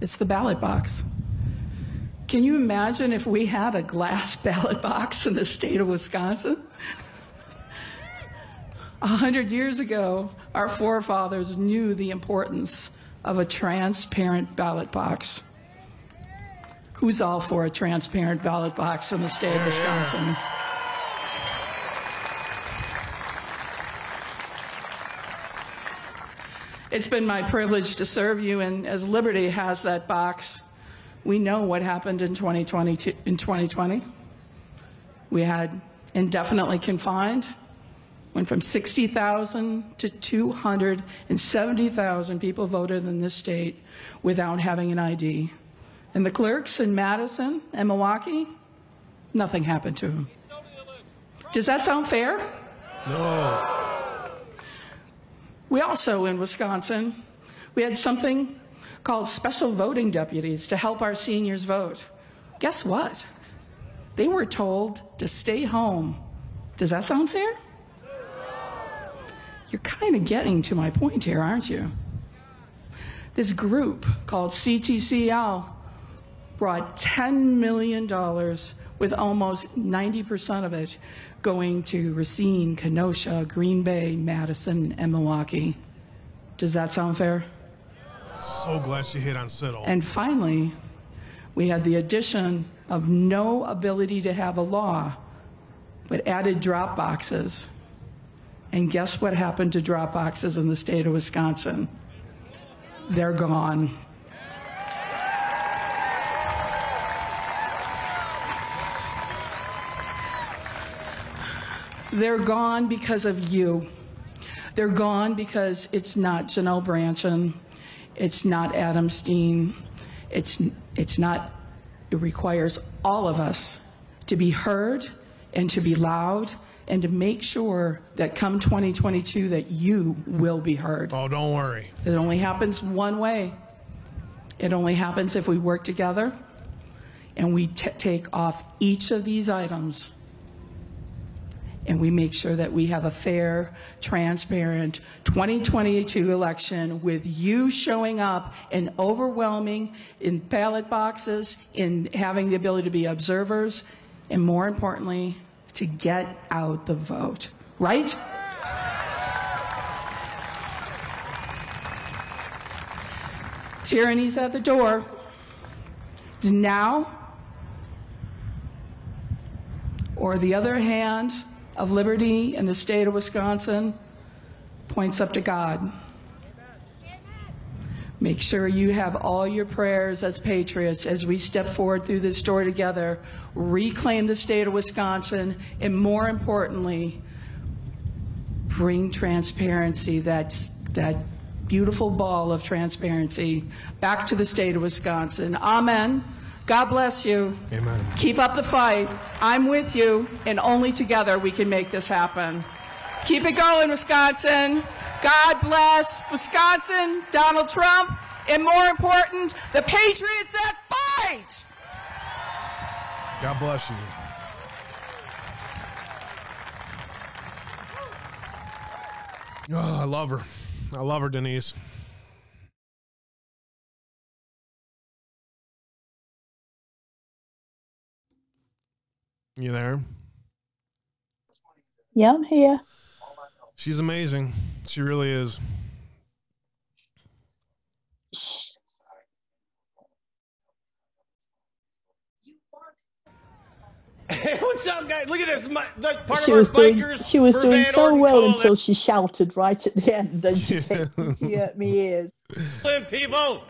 It's the ballot box. Can you imagine if we had a glass ballot box in the state of Wisconsin? 100 years ago, our forefathers knew the importance of a transparent ballot box. Who's all for a transparent ballot box in the state of Wisconsin? Yeah. It's been my privilege to serve you, and as Liberty has that box, we know what happened in 2020. We had indefinitely confined. Went from 60,000 to 270,000 people voted in this state without having an ID. And the clerks in Madison and Milwaukee, nothing happened to them. Does that sound fair? No. We also, in Wisconsin, we had something called special voting deputies to help our seniors vote. Guess what? They were told to stay home. Does that sound fair? You're kind of getting to my point here, aren't you? This group called CTCL brought $10 million with almost 90% of it going to Racine, Kenosha, Green Bay, Madison, and Milwaukee. Does that sound fair? So glad she hit on Siddle. And finally, we had the addition of no ability to have a law, but added drop boxes. And guess what happened to drop boxes in the state of Wisconsin? They're gone. They're gone because of you. They're gone because it's not Janel Brandtjen. It's not Adam Steen. It requires all of us to be heard and to be loud, and to make sure that come 2022 that you will be heard. Oh, don't worry. It only happens one way. It only happens if we work together and we take off each of these items and we make sure that we have a fair, transparent 2022 election with you showing up and overwhelming in ballot boxes, in having the ability to be observers, and more importantly, to get out the vote, right? Tyranny's at the door. It's now or the other hand of liberty in the state of Wisconsin points up to God. Make sure you have all your prayers as patriots as we step forward through this door together, reclaim the state of Wisconsin, and more importantly, bring transparency, that beautiful ball of transparency, back to the state of Wisconsin. Amen. God bless you. Amen. Keep up the fight. I'm with you, and only together we can make this happen. Keep it going, Wisconsin. God bless Wisconsin, Donald Trump, and more important, the patriots that fight. God bless you. Oh, I love her. I love her, Denise. You there? Yeah, I'm here. She's amazing. She really is. Hey, what's up, guys? Look at this. She was doing so well until she shouted right at the end. Then she hurt me ears. Live, people.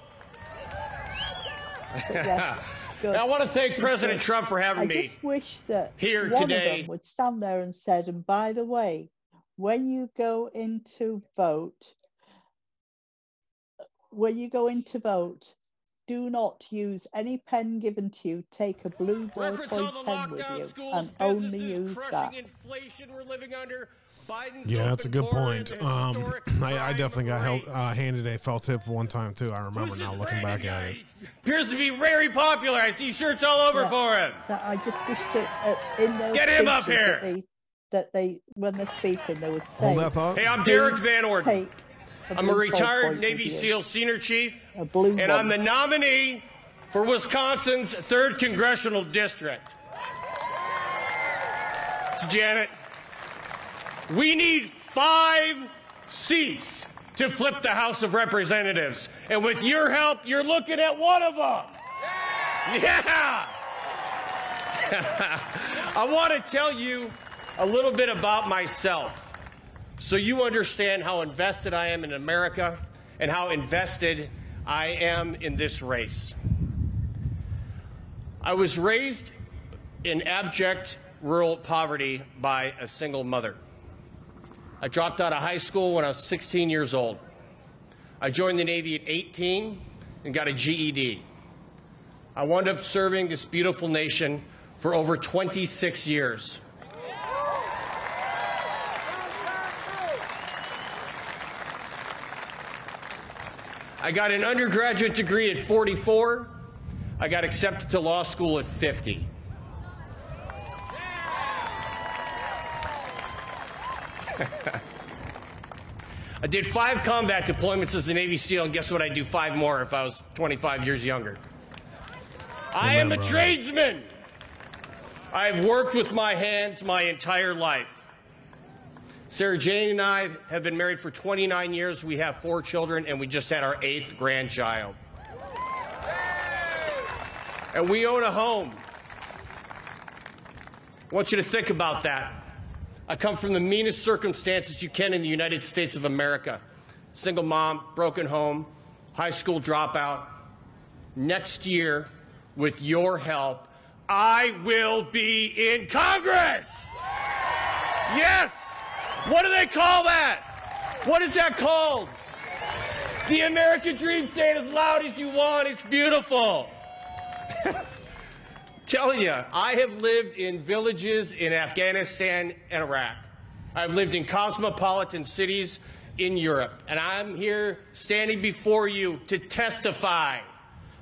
Yeah. Good. I want to thank President Trump for having me. I just wish that here one today of them would stand there and said, and by the way, when you go in to vote, do not use any pen given to you. Take a blue ballpoint pen with you and only use that. Yeah, that's a good point. I definitely got handed a felt tip one time, too. I remember now looking back at it. Appears to be very popular. I see shirts all over for him. I just wish that in those get him up here. That they, when they're speaking, they would say, hey, I'm Derek Van Orden. I'm a retired Navy SEAL senior chief, and I'm the nominee for Wisconsin's 3rd Congressional District. It's Janet. We need 5 seats to flip the House of Representatives. And with your help, you're looking at one of them. Yeah! I want to tell you a little bit about myself so you understand how invested I am in America and how invested I am in this race. I was raised in abject rural poverty by a single mother. I dropped out of high school when I was 16 years old. I joined the Navy at 18 and got a GED. I wound up serving this beautiful nation for over 26 years. I got an undergraduate degree at 44. I got accepted to law school at 50. I did 5 combat deployments as a Navy SEAL, and guess what? I'd do 5 more if I was 25 years younger. I am a tradesman. I've worked with my hands my entire life. Sarah Jane and I have been married for 29 years. We have 4 children, and we just had our 8th grandchild. And we own a home. I want you to think about that. I come from the meanest circumstances you can in the United States of America. Single mom, broken home, high school dropout. Next year, with your help, I will be in Congress! Yes! What do they call that? What is that called? The American dream, say it as loud as you want, it's beautiful. Telling you, I have lived in villages in Afghanistan and Iraq. I've lived in cosmopolitan cities in Europe. And I'm here standing before you to testify.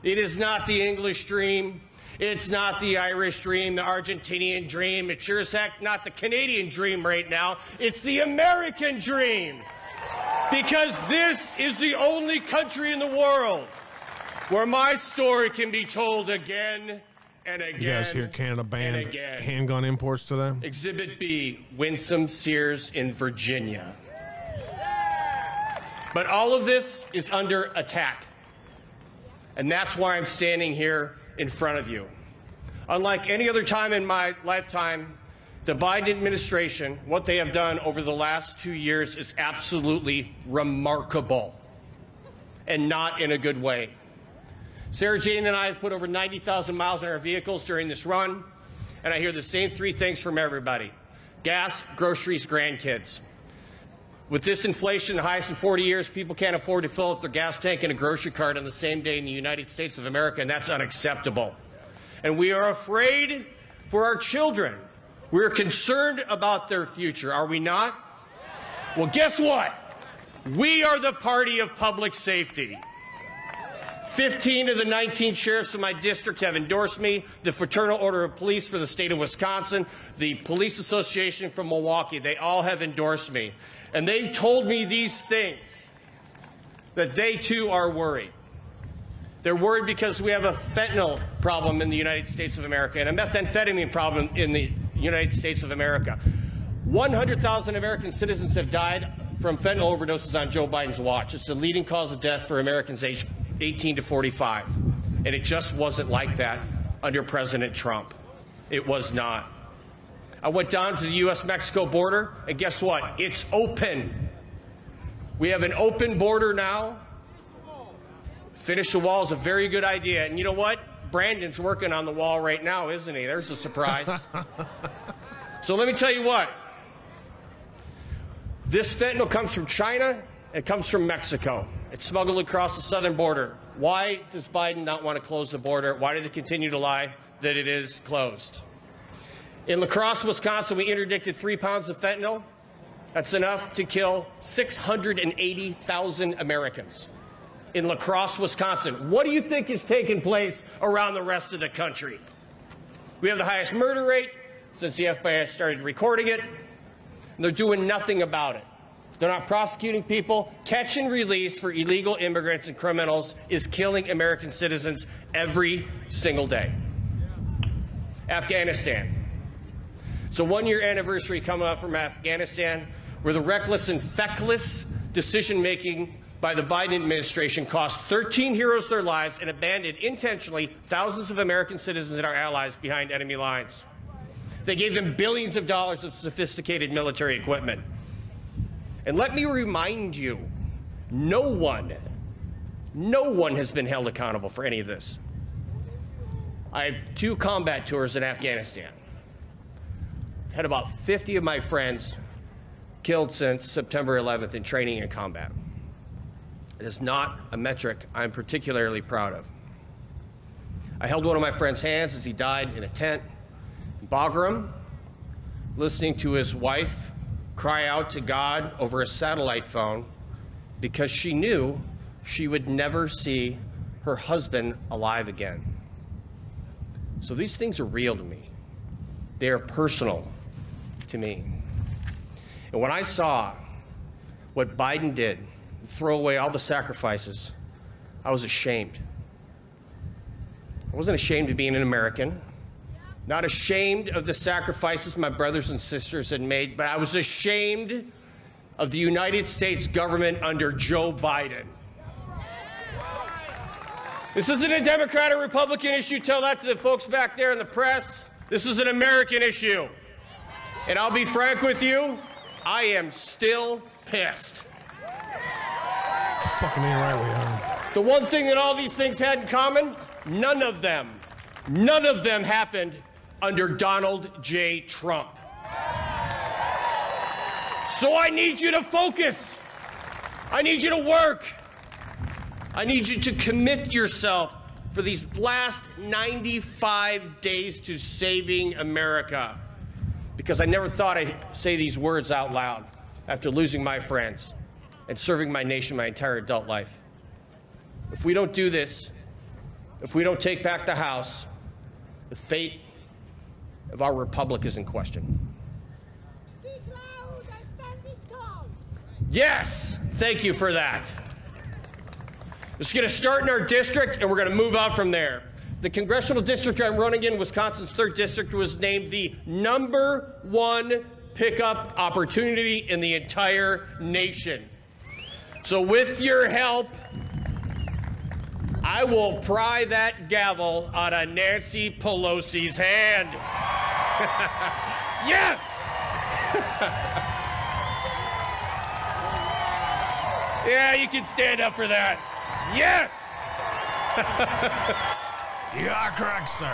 It is not the English dream. It's not the Irish dream, the Argentinian dream. It's sure as heck not the Canadian dream right now. It's the American dream. Because this is the only country in the world where my story can be told again. And again, you guys hear Canada banned handgun imports today? Exhibit B, Winsome-Sears in Virginia. But all of this is under attack. And that's why I'm standing here in front of you. Unlike any other time in my lifetime, the Biden administration, what they have done over the last 2 years is absolutely remarkable and not in a good way. Sarah Jane and I have put over 90,000 miles in our vehicles during this run, and I hear the same 3 things from everybody. Gas, groceries, grandkids. With this inflation, the highest in 40 years, people can't afford to fill up their gas tank and a grocery cart on the same day in the United States of America, and that's unacceptable. And we are afraid for our children. We are concerned about their future, are we not? Well, guess what? We are the party of public safety. 15 of the 19 sheriffs in my district have endorsed me, the Fraternal Order of Police for the state of Wisconsin, the Police Association from Milwaukee. They all have endorsed me. And they told me these things, that they too are worried. They're worried because we have a fentanyl problem in the United States of America and a methamphetamine problem in the United States of America. 100,000 American citizens have died from fentanyl overdoses on Joe Biden's watch. It's the leading cause of death for Americans aged 18 to 45. And it just wasn't like that under President Trump. It was not. I went down to the U.S.-Mexico border, and guess what? It's open. We have an open border now. Finish the wall is a very good idea. And you know what? Brandon's working on the wall right now, isn't he? There's a surprise. So let me tell you what. This fentanyl comes from China, it comes from Mexico. It's smuggled across the southern border. Why does Biden not want to close the border? Why do they continue to lie that it is closed? In La Crosse, Wisconsin, we interdicted 3 pounds of fentanyl. That's enough to kill 680,000 Americans in La Crosse, Wisconsin. What do you think is taking place around the rest of the country? We have the highest murder rate since the FBI started recording it. They're doing nothing about it. They're not prosecuting people. Catch and release for illegal immigrants and criminals is killing American citizens every single day. Yeah. Afghanistan. So 1 year anniversary coming up from Afghanistan, where the reckless and feckless decision making by the Biden administration cost 13 heroes their lives and abandoned intentionally thousands of American citizens and our allies behind enemy lines. They gave them billions of dollars of sophisticated military equipment. And let me remind you, no one has been held accountable for any of this. I have two combat tours in Afghanistan. I've had about 50 of my friends killed since September 11th in training and combat. It is not a metric I'm particularly proud of. I held one of my friend's hands as he died in a tent. Bagram, listening to his wife cry out to God over a satellite phone because she knew she would never see her husband alive again. So these things are real to me. They are personal to me. And when I saw what Biden did, throw away all the sacrifices, I was ashamed. I wasn't ashamed of being an American. Not ashamed of the sacrifices my brothers and sisters had made, but I was ashamed of the United States government under Joe Biden. This isn't a Democrat or Republican issue. Tell that to the folks back there in the press. This is an American issue. And I'll be frank with you, I am still pissed. Fucking ain't right we are. The one thing that all these things had in common, none of them happened under Donald J. Trump. So I need you to focus. I need you to work. I need you to commit yourself for these last 95 days to saving America. Because I never thought I'd say these words out loud after losing my friends and serving my nation my entire adult life. If we don't do this, if we don't take back the House, the fate of our republic is in question. Speak loud and stand tall. Yes, thank you for that. It's going to start in our district, and we're going to move out from there. The congressional district I'm running in, Wisconsin's 3rd District, was named the #1 pickup opportunity in the entire nation. So with your help, I will pry that gavel out of Nancy Pelosi's hand. Yes! Yeah, you can stand up for that. Yes! You are correct, sir.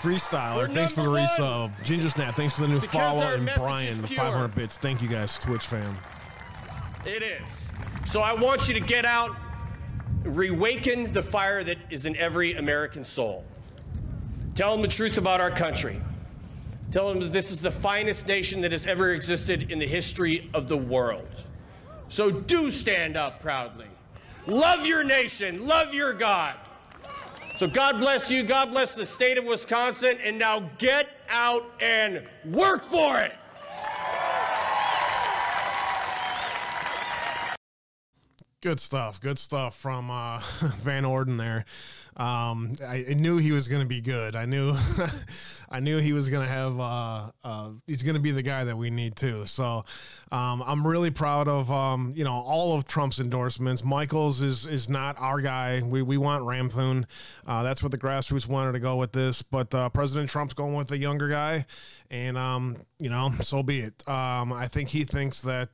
Freestyler, thanks for the resub. Ginger Snap, thanks for the new follow. And Brian, the 500 bits. Thank you guys, Twitch fam. It is. So I want you to get out, reawaken the fire that is in every American soul. Tell them the truth about our country. Tell them that this is the finest nation that has ever existed in the history of the world. So do stand up proudly. Love your nation. Love your God. So God bless you. God bless the state of Wisconsin. And now get out and work for it. Good stuff. Good stuff from Van Orden there. I knew he was going to be good. I knew I knew he was going to have he's going to be the guy that we need too. So I'm really proud of, you know, all of Trump's endorsements. Michaels is not our guy. We want Ramthun. That's what the grassroots wanted to go with this. But President Trump's going with the younger guy. And, you know, so be it. I think he thinks that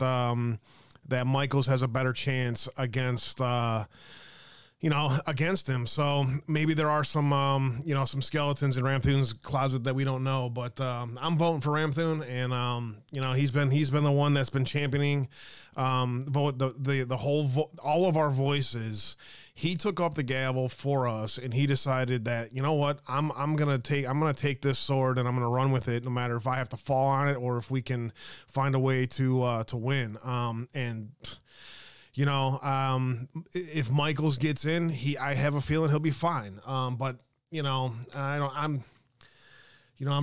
that Michaels has a better chance against, you know, against him. So maybe there are some, you know, some skeletons in Ramthun's closet that we don't know. But I'm voting for Ramthun, and you know, he's been the one that's been championing all of our voices. He took up the gavel for us, and he decided that, you know what, I'm gonna take this sword and I'm gonna run with it, no matter if I have to fall on it or if we can find a way to win. And you know, if Michaels gets in, I have a feeling he'll be fine. But you know, I'm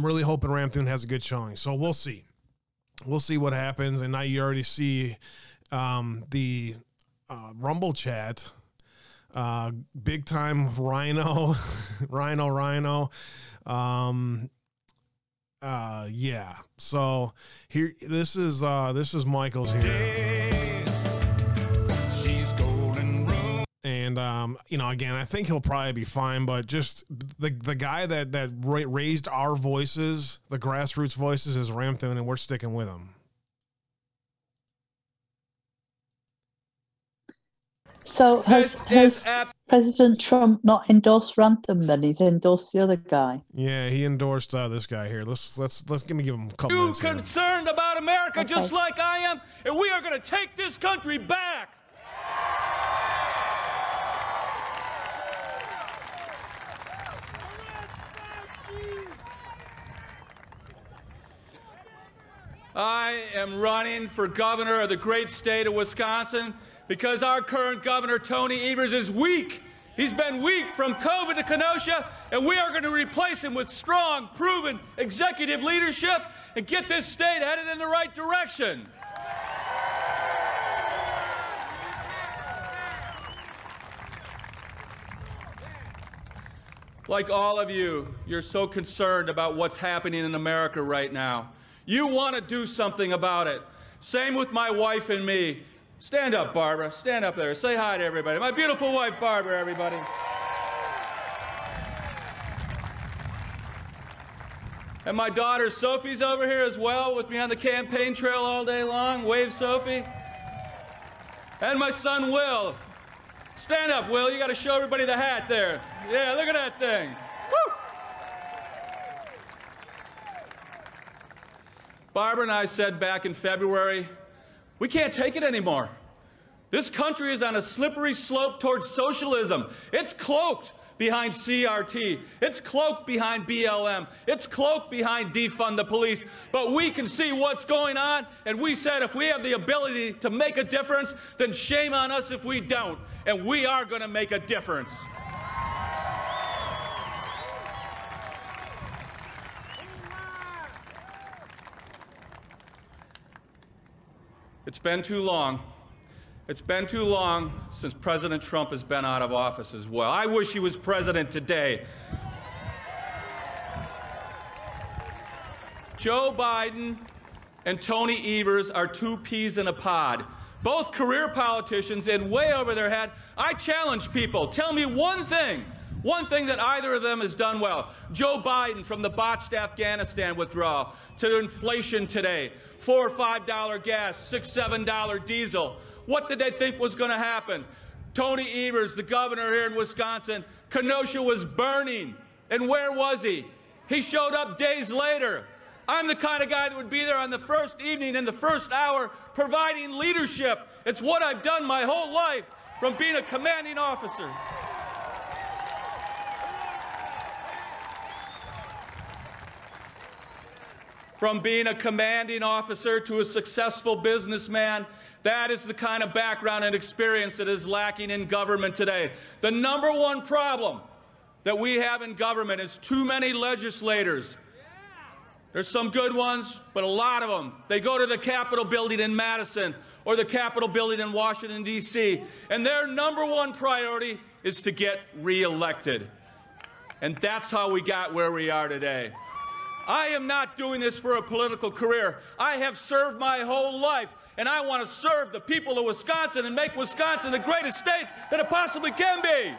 really hoping Ramthun has a good showing. So we'll see what happens. And now you already see, the, Rumble chat, big time Rhino. Yeah. So here, this is Michaels here. And, you know, again, I think he'll probably be fine, but just the guy that raised our voices, the grassroots voices, is Ramthun, and we're sticking with him. So has President Trump not endorsed Ramthun then? He's endorsed the other guy. Yeah, he endorsed this guy here. Let's give him a couple minutes. You concerned about America, okay, just like I am, and we are going to take this country back. I am running for governor of the great state of Wisconsin because our current governor, Tony Evers, is weak. He's been weak from COVID to Kenosha, and we are going to replace him with strong, proven executive leadership and get this state headed in the right direction. Like all of you, you're so concerned about what's happening in America right now. You want to do something about it. Same with my wife and me. Stand up, Barbara. Stand up there. Say hi to everybody. My beautiful wife, Barbara, everybody. And my daughter, Sophie's over here as well, with me on the campaign trail all day long. Wave, Sophie. And my son, Will. Stand up, Will. You got to show everybody the hat there. Yeah, look at that thing. Woo! Barbara and I said back in February, we can't take it anymore. This country is on a slippery slope towards socialism. It's cloaked behind CRT. It's cloaked behind BLM. It's cloaked behind defund the police. But we can see what's going on, and we said if we have the ability to make a difference, then shame on us if we don't. And we are going to make a difference. It's been too long. It's been too long since President Trump has been out of office as well. I wish he was president today. Joe Biden and Tony Evers are two peas in a pod. Both career politicians and way over their head. I challenge people. Tell me one thing that either of them has done well. Joe Biden, from the botched Afghanistan withdrawal to inflation today, $4 or $5 gas, $6, $7 diesel. What did they think was going to happen? Tony Evers, the governor here in Wisconsin, Kenosha was burning. And where was he? He showed up days later. I'm the kind of guy that would be there on the first evening and the first hour providing leadership. It's what I've done my whole life, from being a commanding officer. From being a commanding officer to a successful businessman, That is the kind of background and experience that is lacking in government today. The number one problem that we have in government is too many legislators. There's some good ones, but a lot of them. They go to the Capitol building in Madison or the Capitol building in Washington, D.C., and their number one priority is to get reelected. And that's how we got where we are today. I am not doing this for a political career. I have served my whole life, and I want to serve the people of Wisconsin and make Wisconsin the greatest state that it possibly can be.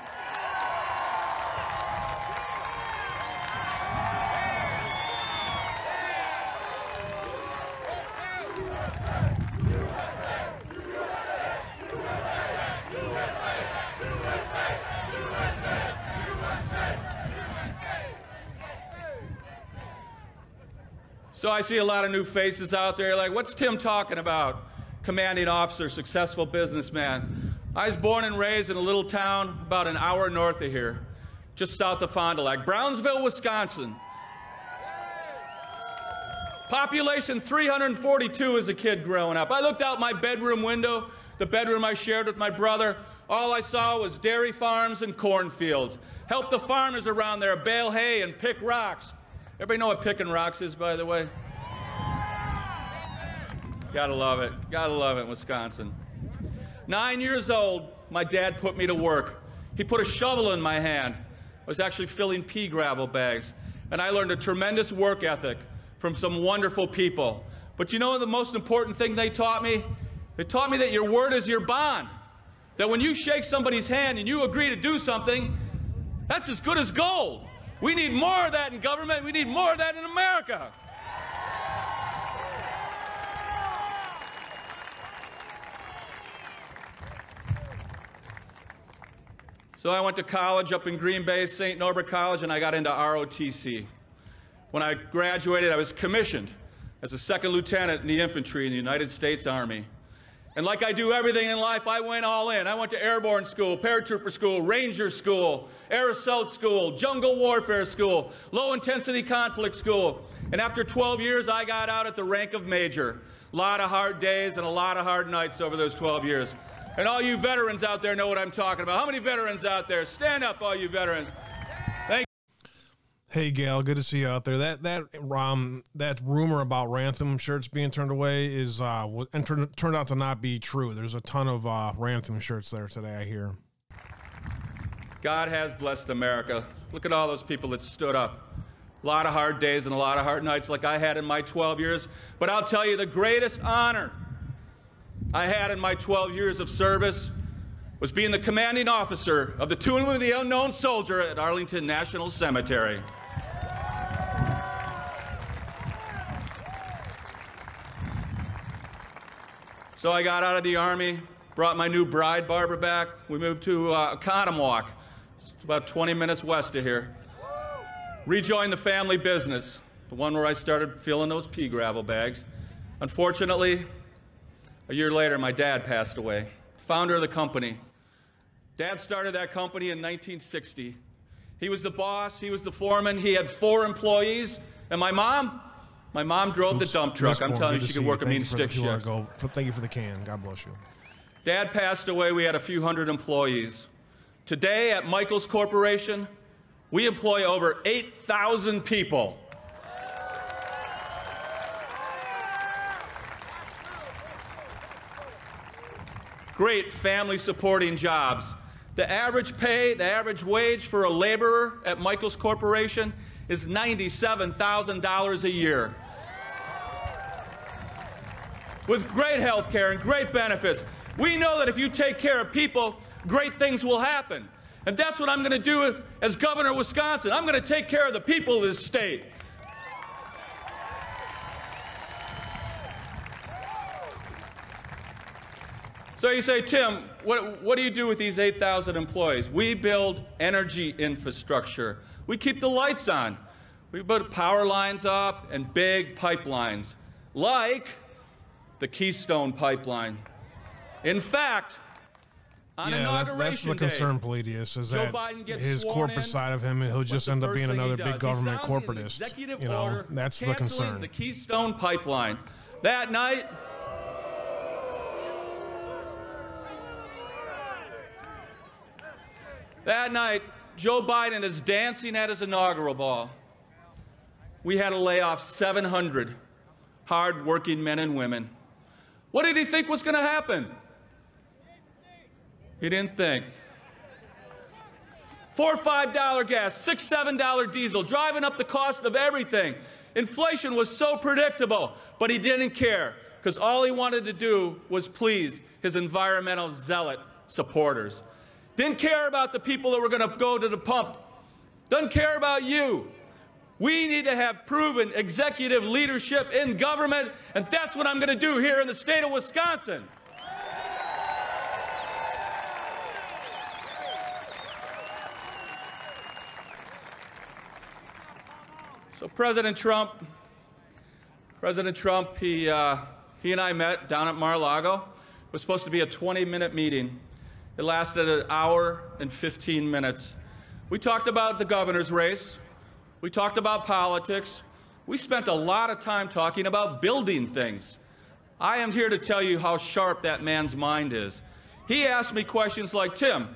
So I see a lot of new faces out there like, what's Tim talking about? Commanding officer, successful businessman. I was born and raised in a little town about an hour north of here, just south of Fond du Lac, Brownsville, Wisconsin. Population 342 as a kid growing up. I looked out my bedroom window, the bedroom I shared with my brother. All I saw was dairy farms and cornfields. Help the farmers around there bale hay and pick rocks. Everybody know what picking rocks is, by the way? Gotta love it. Gotta love it, Wisconsin. 9 years old, my dad put me to work. He put a shovel in my hand. I was actually filling pea gravel bags. And I learned a tremendous work ethic from some wonderful people. But you know the most important thing they taught me? They taught me that your word is your bond. That when you shake somebody's hand and you agree to do something, that's as good as gold. We need more of that in government. We need more of that in America. So I went to college up in Green Bay, St. Norbert College, and I got into ROTC. When I graduated, I was commissioned as a second lieutenant in the infantry in the United States Army. And like I do everything in life, I went all in. I went to airborne school, paratrooper school, ranger school, air assault school, jungle warfare school, low-intensity conflict school. And after 12 years, I got out at the rank of major. A lot of hard days and a lot of hard nights over those 12 years. And all you veterans out there know what I'm talking about. How many veterans out there? Stand up, all you veterans. Thank you. Hey, Gal, good to see you out there. That rumor about Ramthun shirts being turned away is turned out to not be true. There's a ton of Ramthun shirts there today, I hear. God has blessed America. Look at all those people that stood up. A lot of hard days and a lot of hard nights like I had in my 12 years. But I'll tell you, the greatest honor I had in my 12 years of service was being the commanding officer of the Tomb of the Unknown Soldier at Arlington National Cemetery. So I got out of the Army, brought my new bride, Barbara, back. We moved to Oconomowoc, just about 20 minutes west of here. Rejoined the family business, the one where I started filling those pea gravel bags. Unfortunately, a year later, my dad passed away, founder of the company. Dad started that company in 1960. He was the boss, he was the foreman, he had 4 employees, and my mom drove the dump truck. I'm telling you, she could work a mean stick shift. Thank you for the can. God bless you. Dad passed away. We had a few hundred employees. Today at Michael's Corporation, we employ over 8,000 people. Great family supporting jobs. The average pay, the average wage for a laborer at Michael's Corporation is $97,000 a year. With great health care and great benefits, we know that if you take care of people, great things will happen. And that's what I'm going to do as governor of Wisconsin. I'm going to take care of the people of this state. So you say, Tim, what do you do with these 8,000 employees? We build energy infrastructure. We keep the lights on. We put power lines up and big pipelines, like the Keystone Pipeline. In fact, on inauguration that's the concern, Palladius, is that his corporate side of him, he'll just end up being another big government corporatist. You know, that's the concern. The Keystone Pipeline. That night, That night, Joe Biden is dancing at his inaugural ball. We had to lay off 700 hard-working men and women. What did he think was going to happen? He didn't think. $4, $5 gas, $6, $7 diesel, driving up the cost of everything. Inflation was so predictable, but he didn't care, because all he wanted to do was please his environmental zealot supporters. Didn't care about the people that were going to go to the pump. Doesn't care about you. We need to have proven executive leadership in government, and that's what I'm going to do here in the state of Wisconsin. So President Trump, he and I met down at Mar-a-Lago. It was supposed to be a 20-minute meeting. It lasted an hour and 15 minutes. We talked about the governor's race. We talked about politics. We spent a lot of time talking about building things. I am here to tell you how sharp that man's mind is. He asked me questions like, Tim,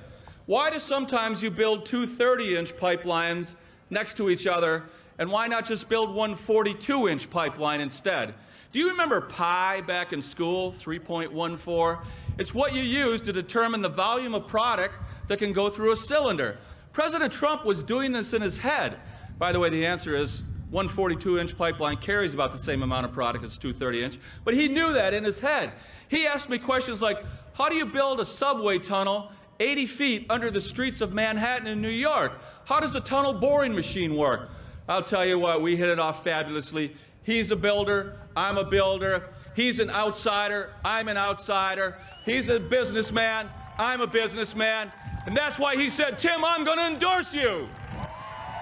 why do sometimes you build two 30-inch pipelines next to each other? And why not just build one 42-inch pipeline instead? Do you remember pi back in school, 3.14? It's what you use to determine the volume of product that can go through a cylinder. President Trump was doing this in his head. By the way, the answer is one 42-inch pipeline carries about the same amount of product as two 30-inch, but he knew that in his head. He asked me questions like, how do you build a subway tunnel 80 feet under the streets of Manhattan in New York? How does a tunnel boring machine work? I'll tell you what, we hit it off fabulously. He's a builder, I'm a builder. He's an outsider, I'm an outsider. He's a businessman, I'm a businessman. And that's why he said, Tim, I'm gonna endorse you.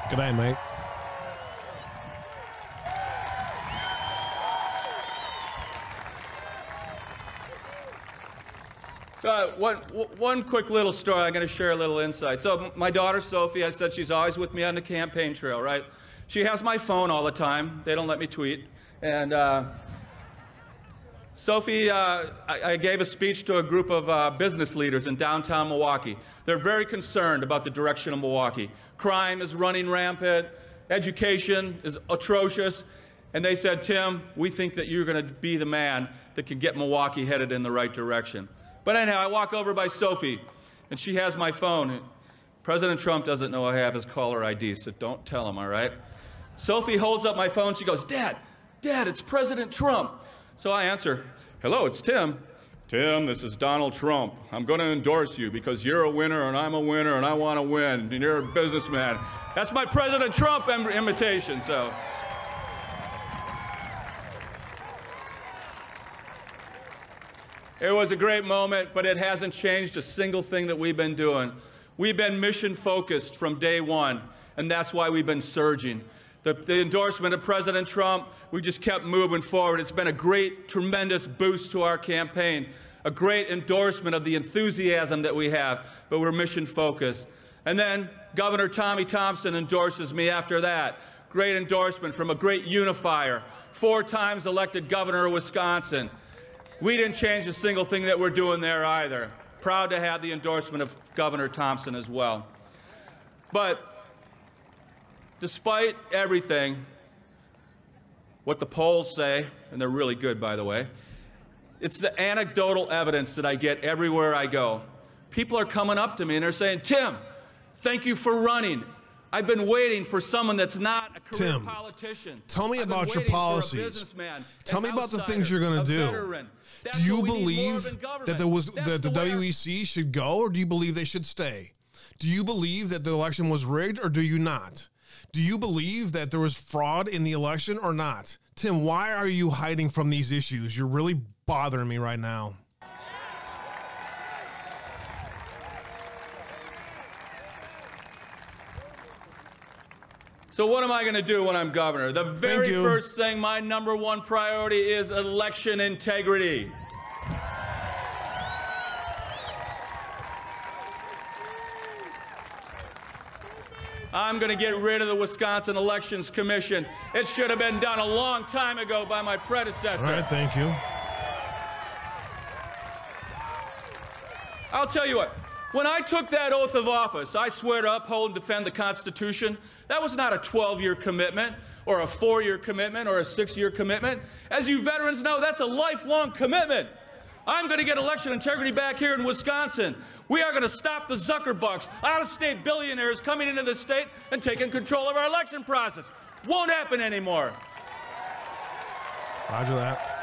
Good night, mate. So one quick little story, I'm gonna share a little insight. So my daughter, Sophie, I said she's always with me on the campaign trail, right? She has my phone all the time. They don't let me tweet. And Sophie, I gave a speech to a group of business leaders in downtown Milwaukee. They're very concerned about the direction of Milwaukee. Crime is running rampant. Education is atrocious. And they said, Tim, we think that you're going to be the man that can get Milwaukee headed in the right direction. But anyhow, I walk over by Sophie, and she has my phone. President Trump doesn't know I have his caller ID, so don't tell him, all right? Sophie holds up my phone. She goes, Dad, it's President Trump. So I answer, hello, it's Tim. Tim, this is Donald Trump. I'm going to endorse you because you're a winner and I'm a winner and I want to win. And you're a businessman. That's my President Trump imitation. So it was a great moment, but it hasn't changed a single thing that we've been doing. We've been mission-focused from day one, and that's why we've been surging. The endorsement of President Trump, we just kept moving forward. It's been a great, tremendous boost to our campaign, a great endorsement of the enthusiasm that we have, but we're mission-focused. And then Governor Tommy Thompson endorses me after that. Great endorsement from a great unifier, 4 times elected governor of Wisconsin. We didn't change a single thing that we're doing there either. Proud to have the endorsement of Governor Thompson as well. But despite everything, what the polls say, and they're really good, by the way, it's the anecdotal evidence that I get everywhere I go. People are coming up to me and they're saying, Tim, thank you for running. I've been waiting for someone that's not a career politician. Tell me about your policies. Tell me about the things you're going to do. Do you believe that the WEC should go, or do you believe they should stay? Do you believe that the election was rigged, or do you not? Do you believe that there was fraud in the election, or not? Tim, why are you hiding from these issues? You're really bothering me right now. So what am I going to do when I'm governor? The very first thing, my number one priority is election integrity. I'm going to get rid of the Wisconsin Elections Commission. It should have been done a long time ago by my predecessor. All right, thank you. I'll tell you what. When I took that oath of office, I swear to uphold and defend the Constitution. That was not a 12-year commitment or a 4-year commitment or a 6-year commitment. As you veterans know, that's a lifelong commitment. I'm going to get election integrity back here in Wisconsin. We are going to stop the Zuckerbucks, out-of-state billionaires coming into the state and taking control of our election process. Won't happen anymore. Roger that.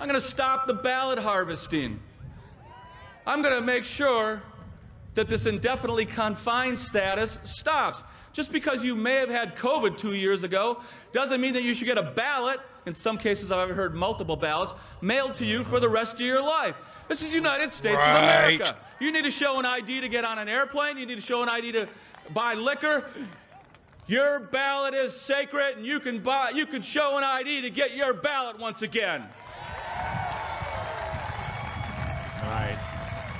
I'm going to stop the ballot harvesting. I'm going to make sure that this indefinitely confined status stops. Just because you may have had COVID 2 years ago doesn't mean that you should get a ballot, in some cases I've heard multiple ballots, mailed to you for the rest of your life. This is the United States of America. You need to show an ID to get on an airplane. You need to show an ID to buy liquor. Your ballot is sacred, and you can show an ID to get your ballot once again. All right,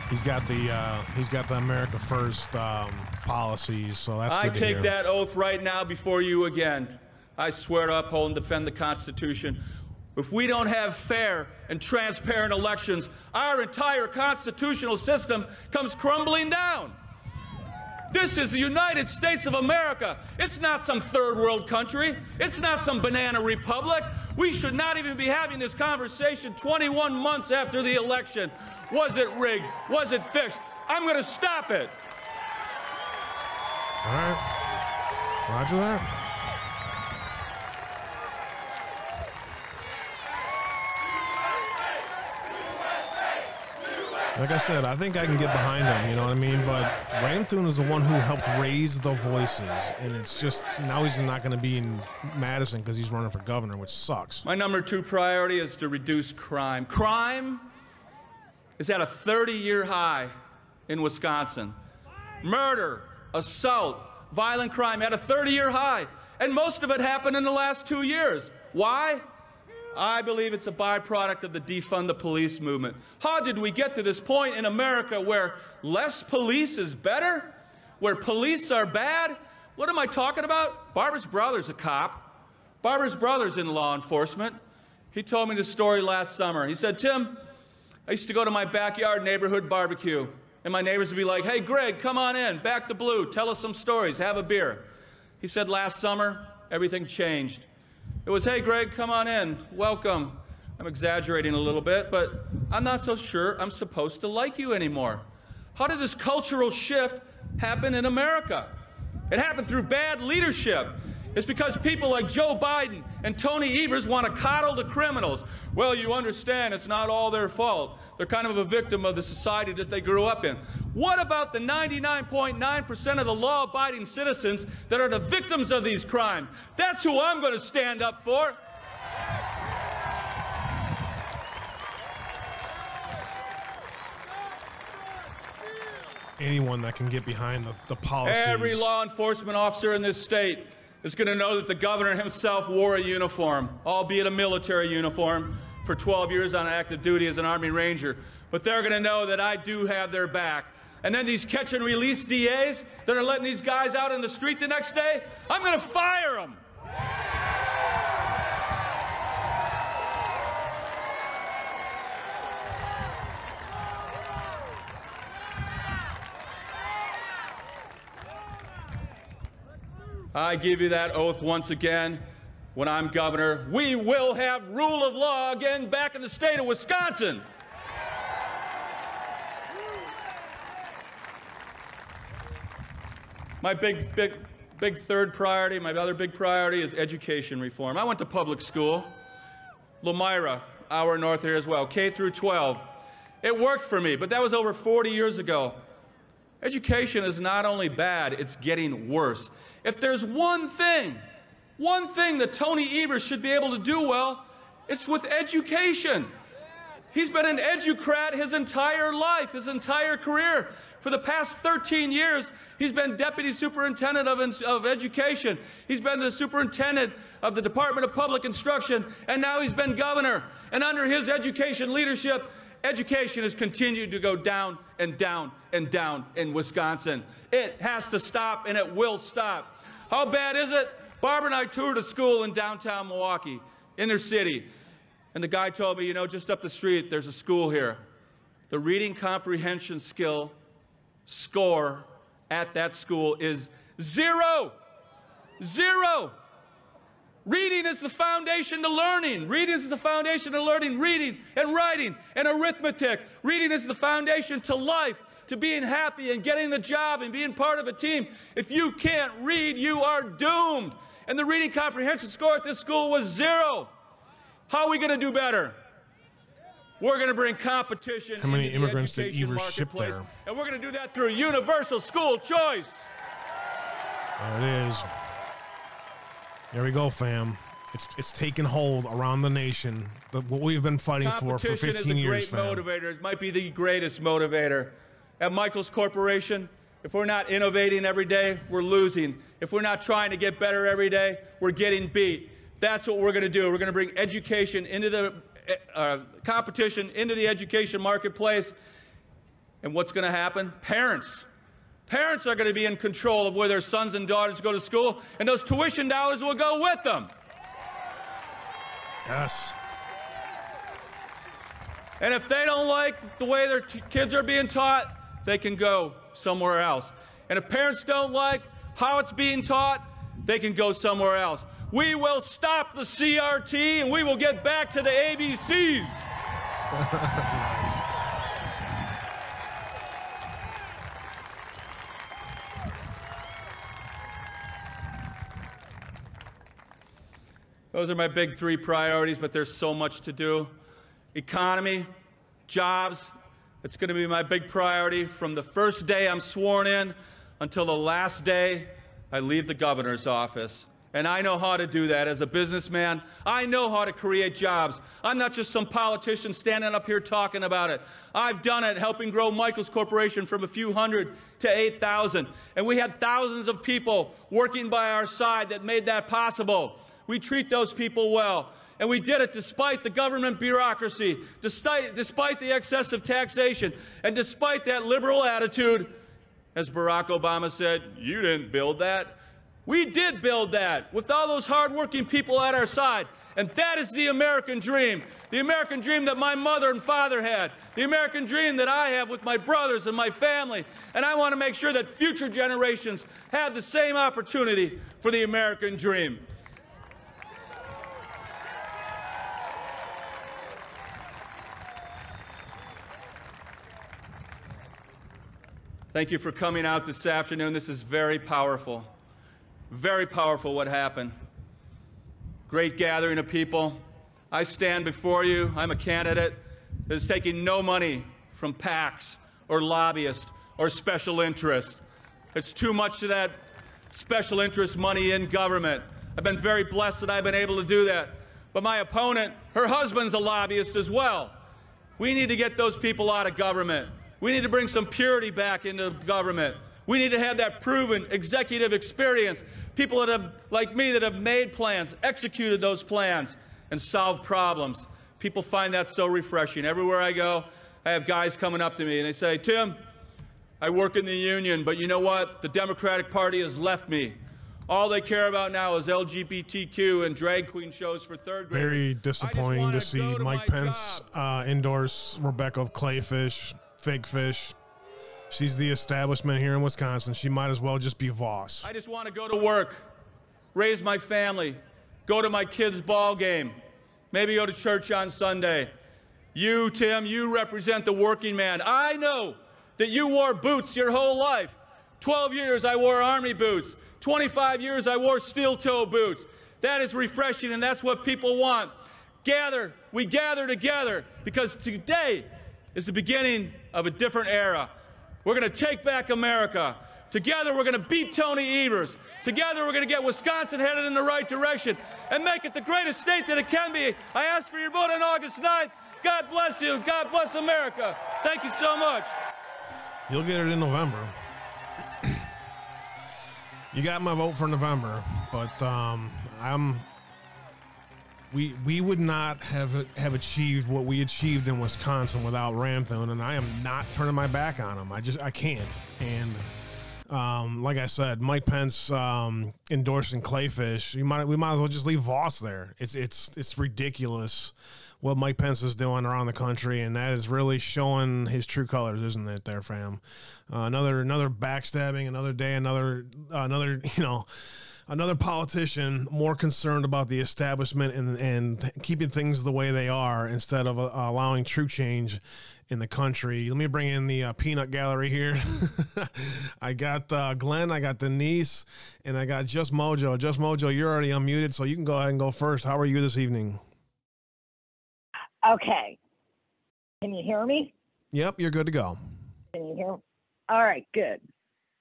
he's got the America First policies, so that's good to hear. I take that oath right now before you again. I swear to uphold and defend the Constitution. If we don't have fair and transparent elections, our entire constitutional system comes crumbling down. This is the United States of America. It's not some third world country. It's not some banana republic. We should not even be having this conversation 21 months after the election. Was it rigged? Was it fixed? I'm going to stop it. All right. Roger that. Like I said, I think I can get behind him, you know what I mean? But Ramthun is the one who helped raise the voices, and it's just now he's not going to be in Madison because he's running for governor, which sucks. My number two priority is to reduce crime. Crime is at a 30-year high in Wisconsin. Murder, assault, violent crime at a 30-year high, and most of it happened in the last 2 years. Why? I believe it's a byproduct of the defund the police movement. How did we get to this point in America where less police is better? Where police are bad? What am I talking about? Barbara's brother's a cop. Barbara's brother's in law enforcement. He told me this story last summer. He said, Tim, I used to go to my backyard neighborhood barbecue, and my neighbors would be like, hey, Greg, come on in, back to blue, tell us some stories, have a beer. He said last summer, everything changed. It was, hey, Greg, come on in. Welcome. I'm exaggerating a little bit, but I'm not so sure I'm supposed to like you anymore. How did this cultural shift happen in America? It happened through bad leadership. It's because people like Joe Biden and Tony Evers want to coddle the criminals. Well, you understand, it's not all their fault. They're kind of a victim of the society that they grew up in. What about the 99.9% of the law-abiding citizens that are the victims of these crimes? That's who I'm going to stand up for. Anyone that can get behind the policies. Every law enforcement officer in this state is going to know that the governor himself wore a uniform, albeit a military uniform, for 12 years on active duty as an Army Ranger. But they're going to know that I do have their back. And then these catch and release DAs that are letting these guys out in the street the next day, I'm going to fire them. I give you that oath once again. When I'm governor, we will have rule of law again back in the state of Wisconsin. My big third priority, my other big priority is education reform. I went to public school, Lemira, our north here as well, K through 12. It worked for me, but that was over 40 years ago. Education is not only bad, it's getting worse. If there's one thing that Tony Evers should be able to do well, it's with education. He's been an educrat his entire life, his entire career. For the past 13 years, he's been deputy superintendent of education. He's been the superintendent of the Department of Public Instruction, and now he's been governor. And under his education leadership, education has continued to go down and down and down in Wisconsin. It has to stop, and it will stop. How bad is it? Barbara and I toured a school in downtown Milwaukee, inner city. And the guy told me, you know, just up the street, there's a school here. The reading comprehension skill score at that school is zero. Zero. Reading is the foundation to learning. Reading is the foundation to learning. Reading and writing and arithmetic. Reading is the foundation to life, to being happy and getting the job and being part of a team. If you can't read, you are doomed. And the reading comprehension score at this school was zero. How are we going to do better? We're going to bring competition. How many immigrants did Evers ship there? And we're going to do that through universal school choice. There it is. There we go, fam. It's taken hold around the nation. What we've been fighting for 15 years, fam. Competition is a great motivator. It might be the greatest motivator. At Michael's Corporation, if we're not innovating every day, we're losing. If we're not trying to get better every day, we're getting beat. That's what we're going to do. We're going to bring education into the competition, into the education marketplace. And what's going to happen? Parents. Parents are going to be in control of where their sons and daughters go to school, and those tuition dollars will go with them. Yes. And if they don't like the way their kids are being taught, they can go somewhere else. And if parents don't like how it's being taught, they can go somewhere else. We will stop the CRT, and we will get back to the ABCs. Nice. Those are my big three priorities, but there's so much to do. Economy, jobs, it's going to be my big priority from the first day I'm sworn in until the last day I leave the governor's office. And I know how to do that as a businessman. I know how to create jobs. I'm not just some politician standing up here talking about it. I've done it, helping grow Michael's Corporation from a few hundred to 8,000. And we had thousands of people working by our side that made that possible. We treat those people well, and we did it despite the government bureaucracy, despite the excessive taxation, and despite that liberal attitude. As Barack Obama said, you didn't build that. We did build that with all those hardworking people at our side, and that is the American dream that my mother and father had, the American dream that I have with my brothers and my family, and I want to make sure that future generations have the same opportunity for the American dream. Thank you for coming out this afternoon. This is very powerful what happened. Great gathering of people. I stand before you. I'm a candidate that is taking no money from PACs or lobbyists or special interest. It's too much of that special interest money in government. I've been very blessed that I've been able to do that. But my opponent, her husband's a lobbyist as well. We need to get those people out of government. We need to bring some purity back into government. We need to have that proven executive experience. People that have, like me, that have made plans, executed those plans, and solved problems. People find that so refreshing. Everywhere I go, I have guys coming up to me and they say, Tim, I work in the union, but you know what? The Democratic Party has left me. All they care about now is LGBTQ and drag queen shows for third graders. Very disappointing to see Mike Pence endorse Rebecca Kleefisch. Fake fish. She's the establishment here in Wisconsin. She might as well just be Voss. I just want to go to work, raise my family, go to my kids' ball game, maybe go to church on Sunday. You, Tim, you represent the working man. I know that you wore boots your whole life. 12 years I wore army boots. 25 years I wore steel-toe boots. That is refreshing, and that's what people want. Gather. We gather together because today is the beginning of a different era. We're going to take back America. Together, we're going to beat Tony Evers. Together, we're going to get Wisconsin headed in the right direction and make it the greatest state that it can be. I ask for your vote on August 9th. God bless you. God bless America. Thank you so much. You'll get it in November. You got my vote for November, but We would not have achieved what we achieved in Wisconsin without Ramthun, and I am not turning my back on him. I can't. And like I said, Mike Pence endorsing Kleefisch, we might as well just leave Voss there. It's ridiculous what Mike Pence is doing around the country, and that is really showing his true colors, isn't it, there, fam? Another backstabbing, another day, another another politician more concerned about the establishment and keeping things the way they are instead of allowing true change in the country. Let me bring in the peanut gallery here. I got Glenn, I got Denise, and I got Just Mojo. Just Mojo, you're already unmuted, so you can go ahead and go first. How are you this evening? Okay. Can you hear me? Yep, you're good to go. Can you hear me? All right, good.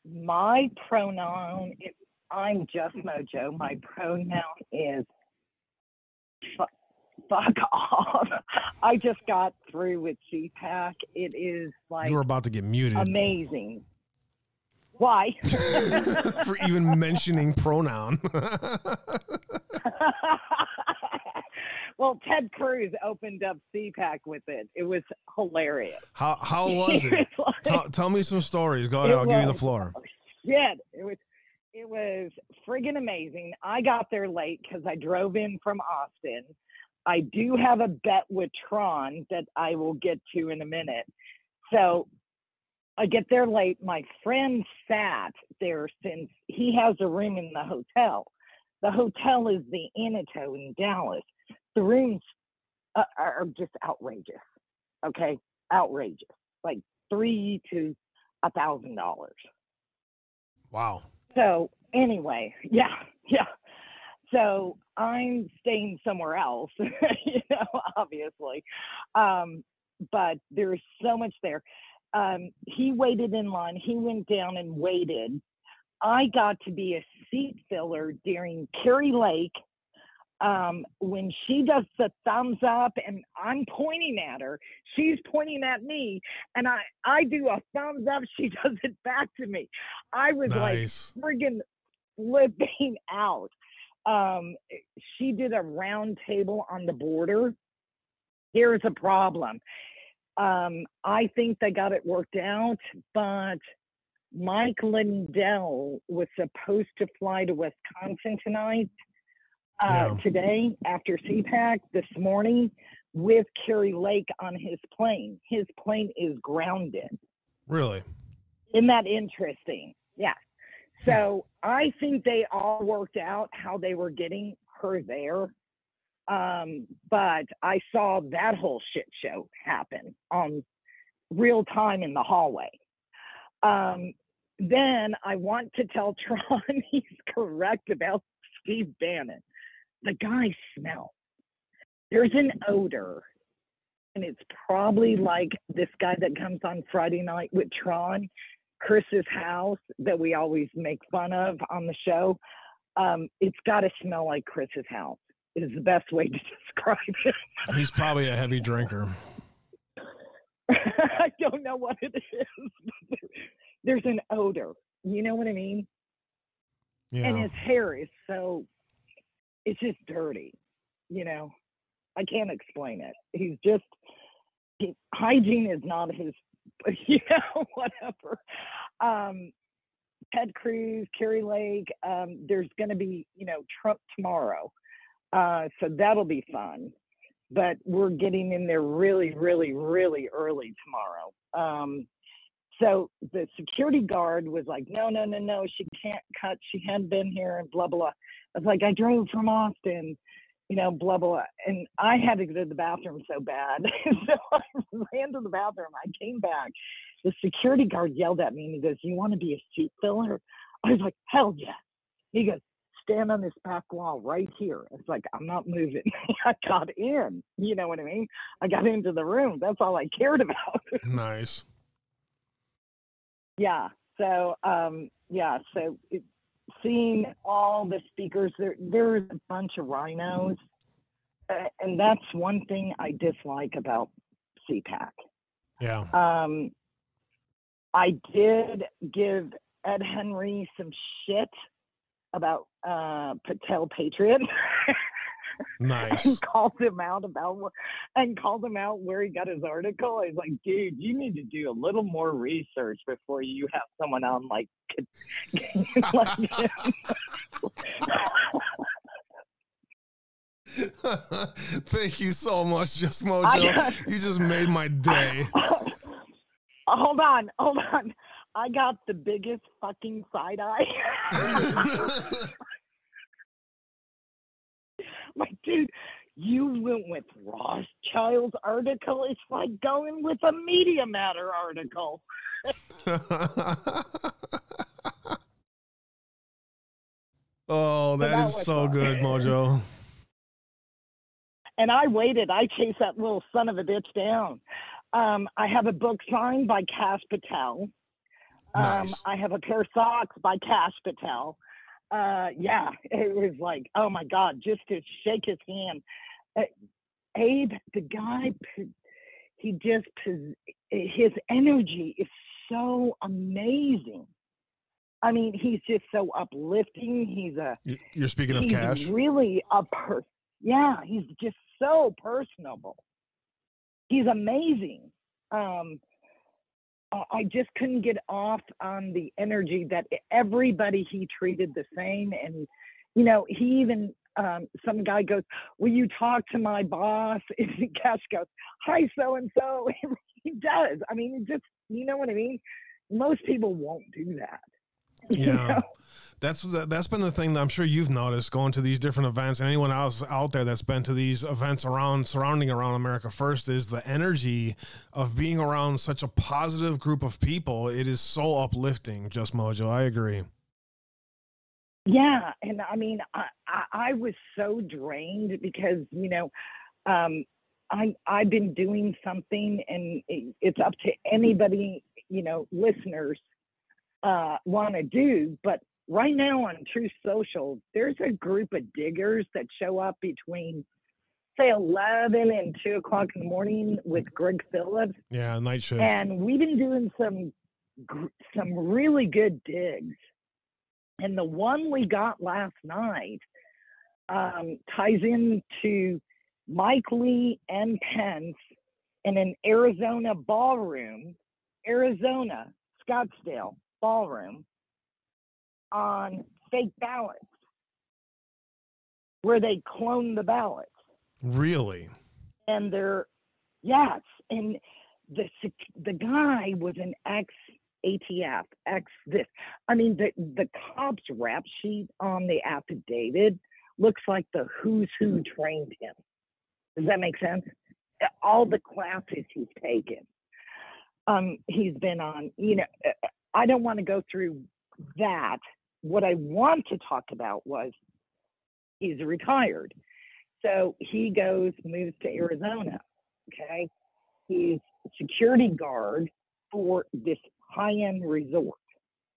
My pronoun is I'm Just Mojo. My pronoun is fuck off. I just got through with CPAC. It is like you were about to get muted. Amazing. Why? For even mentioning pronoun. Well, Ted Cruz opened up CPAC with it. It was hilarious. How was it? Tell me some stories. Go ahead. I'll give you the floor. Oh, shit. It was friggin' amazing. I got there late because I drove in from Austin. I do have a bet with Tron that I will get to in a minute. So I get there late. My friend sat there since he has a room in the hotel. The hotel is the Anito in Dallas. The rooms are just outrageous. Okay. Outrageous. Like $3,000 to $1,000. Wow. So anyway, yeah. So I'm staying somewhere else, obviously. But there's so much there. He waited in line. He went down and waited. I got to be a seat filler during Carrie Lake when she does the thumbs up and I'm pointing at her, she's pointing at me, and I do a thumbs up, she does it back to me. I was nice. Like friggin' flipping out. She did a round table on the border. Here's a problem. I think they got it worked out, but Mike Lindell was supposed to fly to Wisconsin tonight. Today, after CPAC, this morning, with Carrie Lake on his plane. His plane is grounded. Really? Isn't that interesting? Yeah. So I think they all worked out how they were getting her there. But I saw that whole shit show happen on real time in the hallway. Then I want to tell Tron he's correct about Steve Bannon. The guy smells. There's an odor, and it's probably like this guy that comes on Friday night with Tron, Chris's house, that we always make fun of on the show. It's got to smell like Chris's house. It is the best way to describe it. He's probably a heavy drinker. I don't know what it is. There's an odor. You know what I mean? Yeah. And his hair is so... It's just dirty, I can't explain it. He's just, hygiene is not his, whatever. Ted Cruz, Carrie Lake, there's going to be, Trump tomorrow. So that'll be fun. But we're getting in there really, really, really early tomorrow. So the security guard was like, no, she can't cut. She hadn't been here and blah, blah. I was like, I drove from Austin, blah, blah. And I had to go to the bathroom so bad. So I ran to the bathroom. I came back. The security guard yelled at me and he goes, you want to be a seat filler? I was like, hell yeah. He goes, stand on this back wall right here. It's like, I'm not moving. I got in. You know what I mean? I got into the room. That's all I cared about. Nice. Yeah. So, So seeing all the speakers, there's a bunch of rhinos. And that's one thing I dislike about CPAC. Yeah. I did give Ed Henry some shit about Patel Patriot. Nice. and called him out where he got his article. I was like, dude, you need to do a little more research before you have someone on like like him. Thank you so much, Just Mojo. You just made my day. Hold on. I got the biggest fucking side eye. Like, dude, you went with Rothschild's article. It's like going with a Media Matter article. Oh, that is so good, Mojo. And I waited. I chased that little son of a bitch down. I have a book signed by Cash Patel. Nice. I have a pair of socks by Cash Patel. Yeah, it was like, oh my God, just to shake his hand. Abe, the guy, his energy is so amazing. I mean, he's just so uplifting. You're speaking of Cash? He's really a person. Yeah, he's just so personable. He's amazing. I just couldn't get off on the energy that everybody he treated the same. And, you know, he even, some guy goes, will you talk to my boss? And Cash goes, hi, so-and-so. He does. I mean, just, you know what I mean? Most people won't do that. Yeah, that's been the thing that I'm sure you've noticed going to these different events, and anyone else out there that's been to these events surrounding America First, is the energy of being around such a positive group of people. It is so uplifting, Just Mojo. I agree. Yeah. And I mean, I was so drained because, you know, I've been doing something, and it's up to anybody, you know, listeners, want to do. But right now on True Social, there's a group of diggers that show up between, say, 11 and 2 o'clock in the morning with Greg Phillips. Yeah, night shift. And we've been doing some really good digs. And the one we got last night ties into Mike Lee and Pence in an Arizona ballroom, Scottsdale. Ballroom on fake ballots where they clone the ballots. Really? And they're, yes. And the guy was an ex-ATF, ex-this. I mean, the cop's rap sheet on the affidavit looks like the who's who trained him. Does that make sense? All the classes he's taken. He's been on, you know, I don't want to go through that. What I want to talk about was he's retired. So he moves to Arizona, okay? He's a security guard for this high-end resort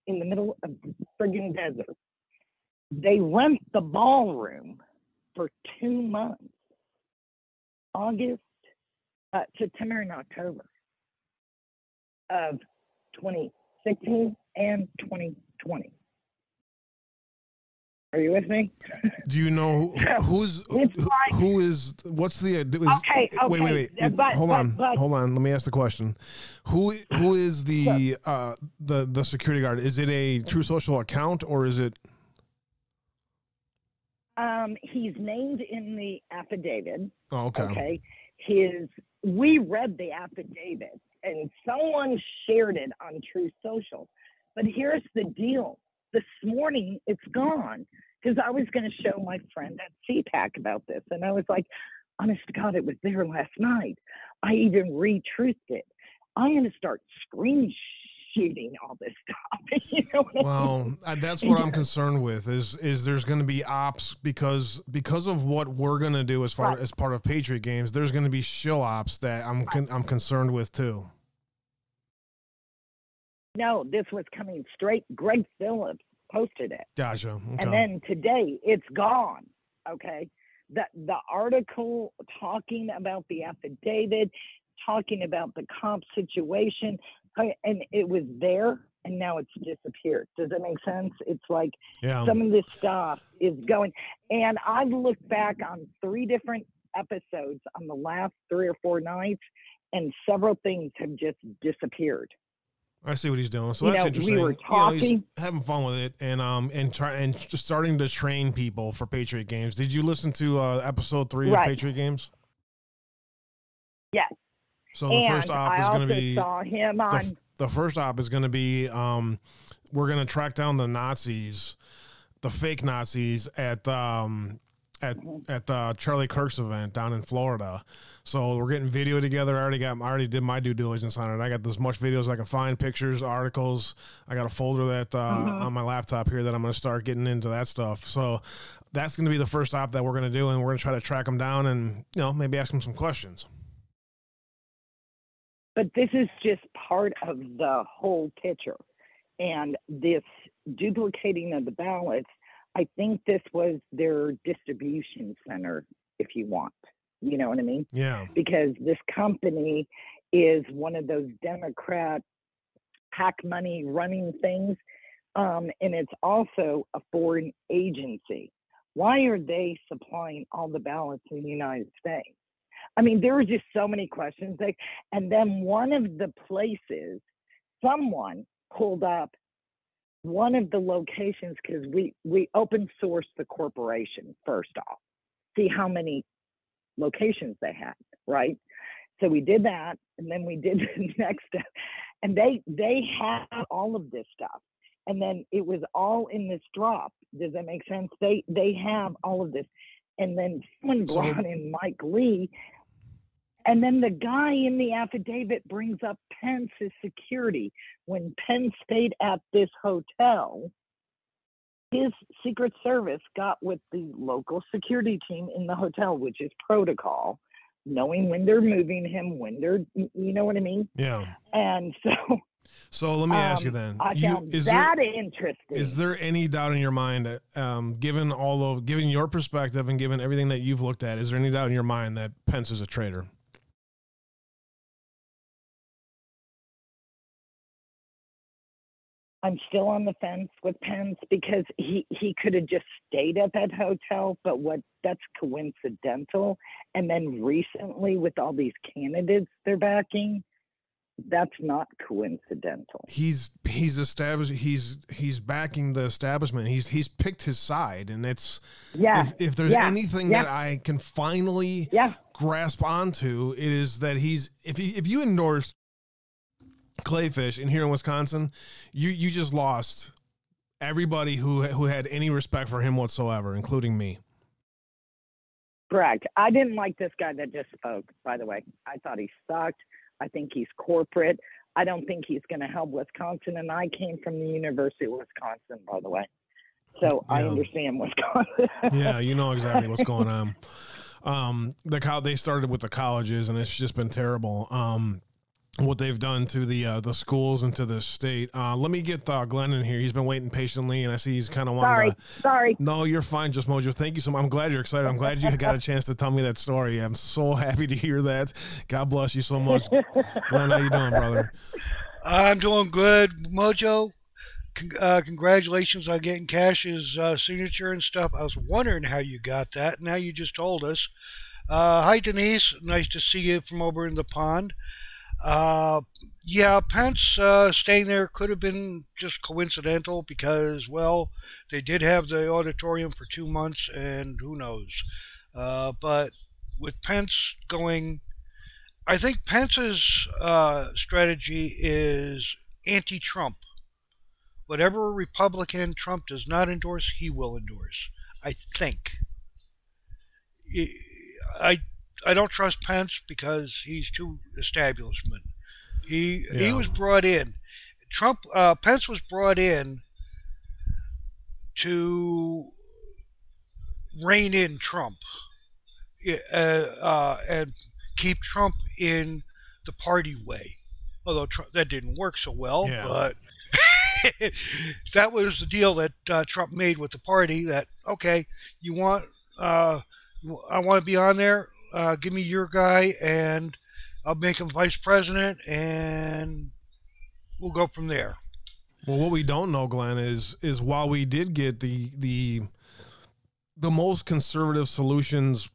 in the middle of the friggin' desert. They rent the ballroom for 2 months, September and October of 2016 and 2020. Are you with me? Do you know Hold on. Let me ask the question. Who is the security guard? Is it a True Social account, or is it? He's named in the affidavit. Oh, okay. Okay. We read the affidavit, and someone shared it on True Social. But here's the deal. This morning, it's gone, because I was going to show my friend at CPAC about this. And I was like, honest to God, it was there last night. I even retruthed it. I'm going to start screen shooting all this stuff. You know what I mean? That's what I'm concerned with is there's going to be ops because of what we're going to do as far as part of Patriot Games. There's going to be show ops that I'm concerned with too. No, this was coming straight. Greg Phillips posted it. Gotcha. Okay. And then today it's gone. Okay. The article talking about the affidavit, talking about the comp situation, and it was there, and now it's disappeared. Does that make sense? It's like some of this stuff is going. And I've looked back on 3 different episodes on the last 3 or 4 nights, and several things have just disappeared. I see what he's doing. So that's interesting. We were talking, he's having fun with it, and starting to train people for Patriot Games. Did you listen to episode 3 of Patriot Games? Yes. So the first op is going to be. Saw him on. The first op is going to be. We're going to track down the Nazis, the fake Nazis at Charlie Kirk's event down in Florida. So we're getting video together. I already did my due diligence on it. I got as much videos I can find, pictures, articles. I got a folder that on my laptop here that I'm going to start getting into that stuff. So that's going to be the first op that we're going to do, and we're going to try to track them down and maybe ask them some questions. But this is just part of the whole picture, and this duplicating of the ballots. I think this was their distribution center, if you want. You know what I mean? Yeah. Because this company is one of those Democrat PAC money running things, and it's also a foreign agency. Why are they supplying all the ballots in the United States? I mean, there were just so many questions. And then one of the places, someone pulled up one of the locations, because we open source the corporation first off, see how many locations they had, right? So we did that, and then we did the next step, and they had all of this stuff, and then it was all in this drop. Does that make sense? They have all of this, and then someone brought in Mike Lee, and then the guy in the affidavit brings up Pence's security. When Pence stayed at this hotel, his Secret Service got with the local security team in the hotel, which is protocol, knowing when they're moving him, when they're, you know what I mean? Yeah. And so. So let me ask you then. I found interesting. Is there any doubt in your mind, given your perspective and given everything that you've looked at, is there any doubt in your mind that Pence is a traitor? I'm still on the fence with Pence, because he could have just stayed at that hotel, but that's coincidental. And then recently, with all these candidates they're backing, that's not coincidental. He's established. He's backing the establishment. He's picked his side, and it's If there's anything that I can finally grasp onto, it is that if you endorsed Kleefisch in here in Wisconsin, you just lost everybody who had any respect for him whatsoever, including me. Correct. I didn't like this guy that just spoke, by the way. I thought he sucked. I think he's corporate. I don't think he's going to help Wisconsin. And I came from the University of Wisconsin, by the way. So I understand Wisconsin. Yeah, you know exactly what's going on. They started with the colleges, and it's just been terrible. What they've done to the schools and to the state. Let me get Glenn in here. He's been waiting patiently, and I see he's kind of wanting to... Sorry. No, you're fine, Just Mojo. Thank you so much. I'm glad you're excited. I'm glad you got a chance to tell me that story. I'm so happy to hear that. God bless you so much. Glenn, how you doing, brother? I'm doing good, Mojo. Congratulations on getting Cash's signature and stuff. I was wondering how you got that. Now you just told us. Hi, Denise. Nice to see you from over in the pond. Pence staying there could have been just coincidental, because, they did have the auditorium for 2 months, and who knows. But with Pence going, I think Pence's strategy is anti-Trump. Whatever Republican Trump does not endorse, he will endorse, I think. I don't trust Pence because he's too establishment. He was brought in. Pence was brought in to rein in Trump and keep Trump in the party way. Although that didn't work so well, but that was the deal that Trump made with the party. That I want to be on there. Give me your guy, and I'll make him vice president, and we'll go from there. Well, what we don't know, Glenn, is while we did get the most conservative solutions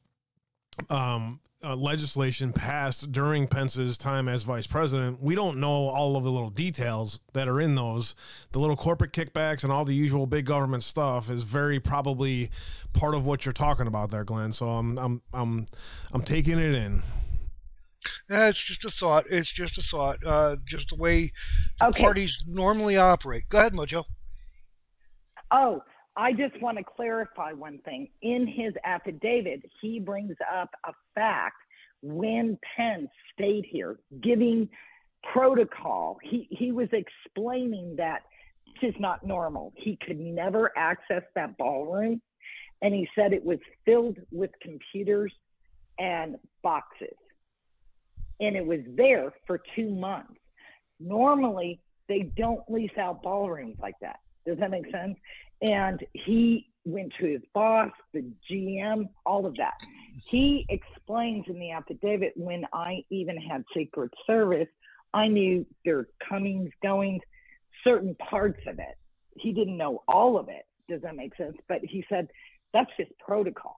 legislation passed during Pence's time as vice president. We don't know all of the little details that are in those. The little corporate kickbacks and all the usual big government stuff is very probably part of what you're talking about there, Glenn. So I'm taking it in. It's just a thought. It's just a thought. Just the way the parties normally operate. Go ahead, Mojo. Oh, I just want to clarify one thing. In his affidavit, he brings up a fact when Pence stayed here, giving protocol. He was explaining that this is not normal. He could never access that ballroom. And he said it was filled with computers and boxes. And it was there for 2 months. Normally, they don't lease out ballrooms like that. Does that make sense? And he went to his boss, the GM, all of that. He explains in the affidavit, when I even had Secret Service, I knew their comings, goings, certain parts of it. He didn't know all of it. Does that make sense? But he said, that's just protocol.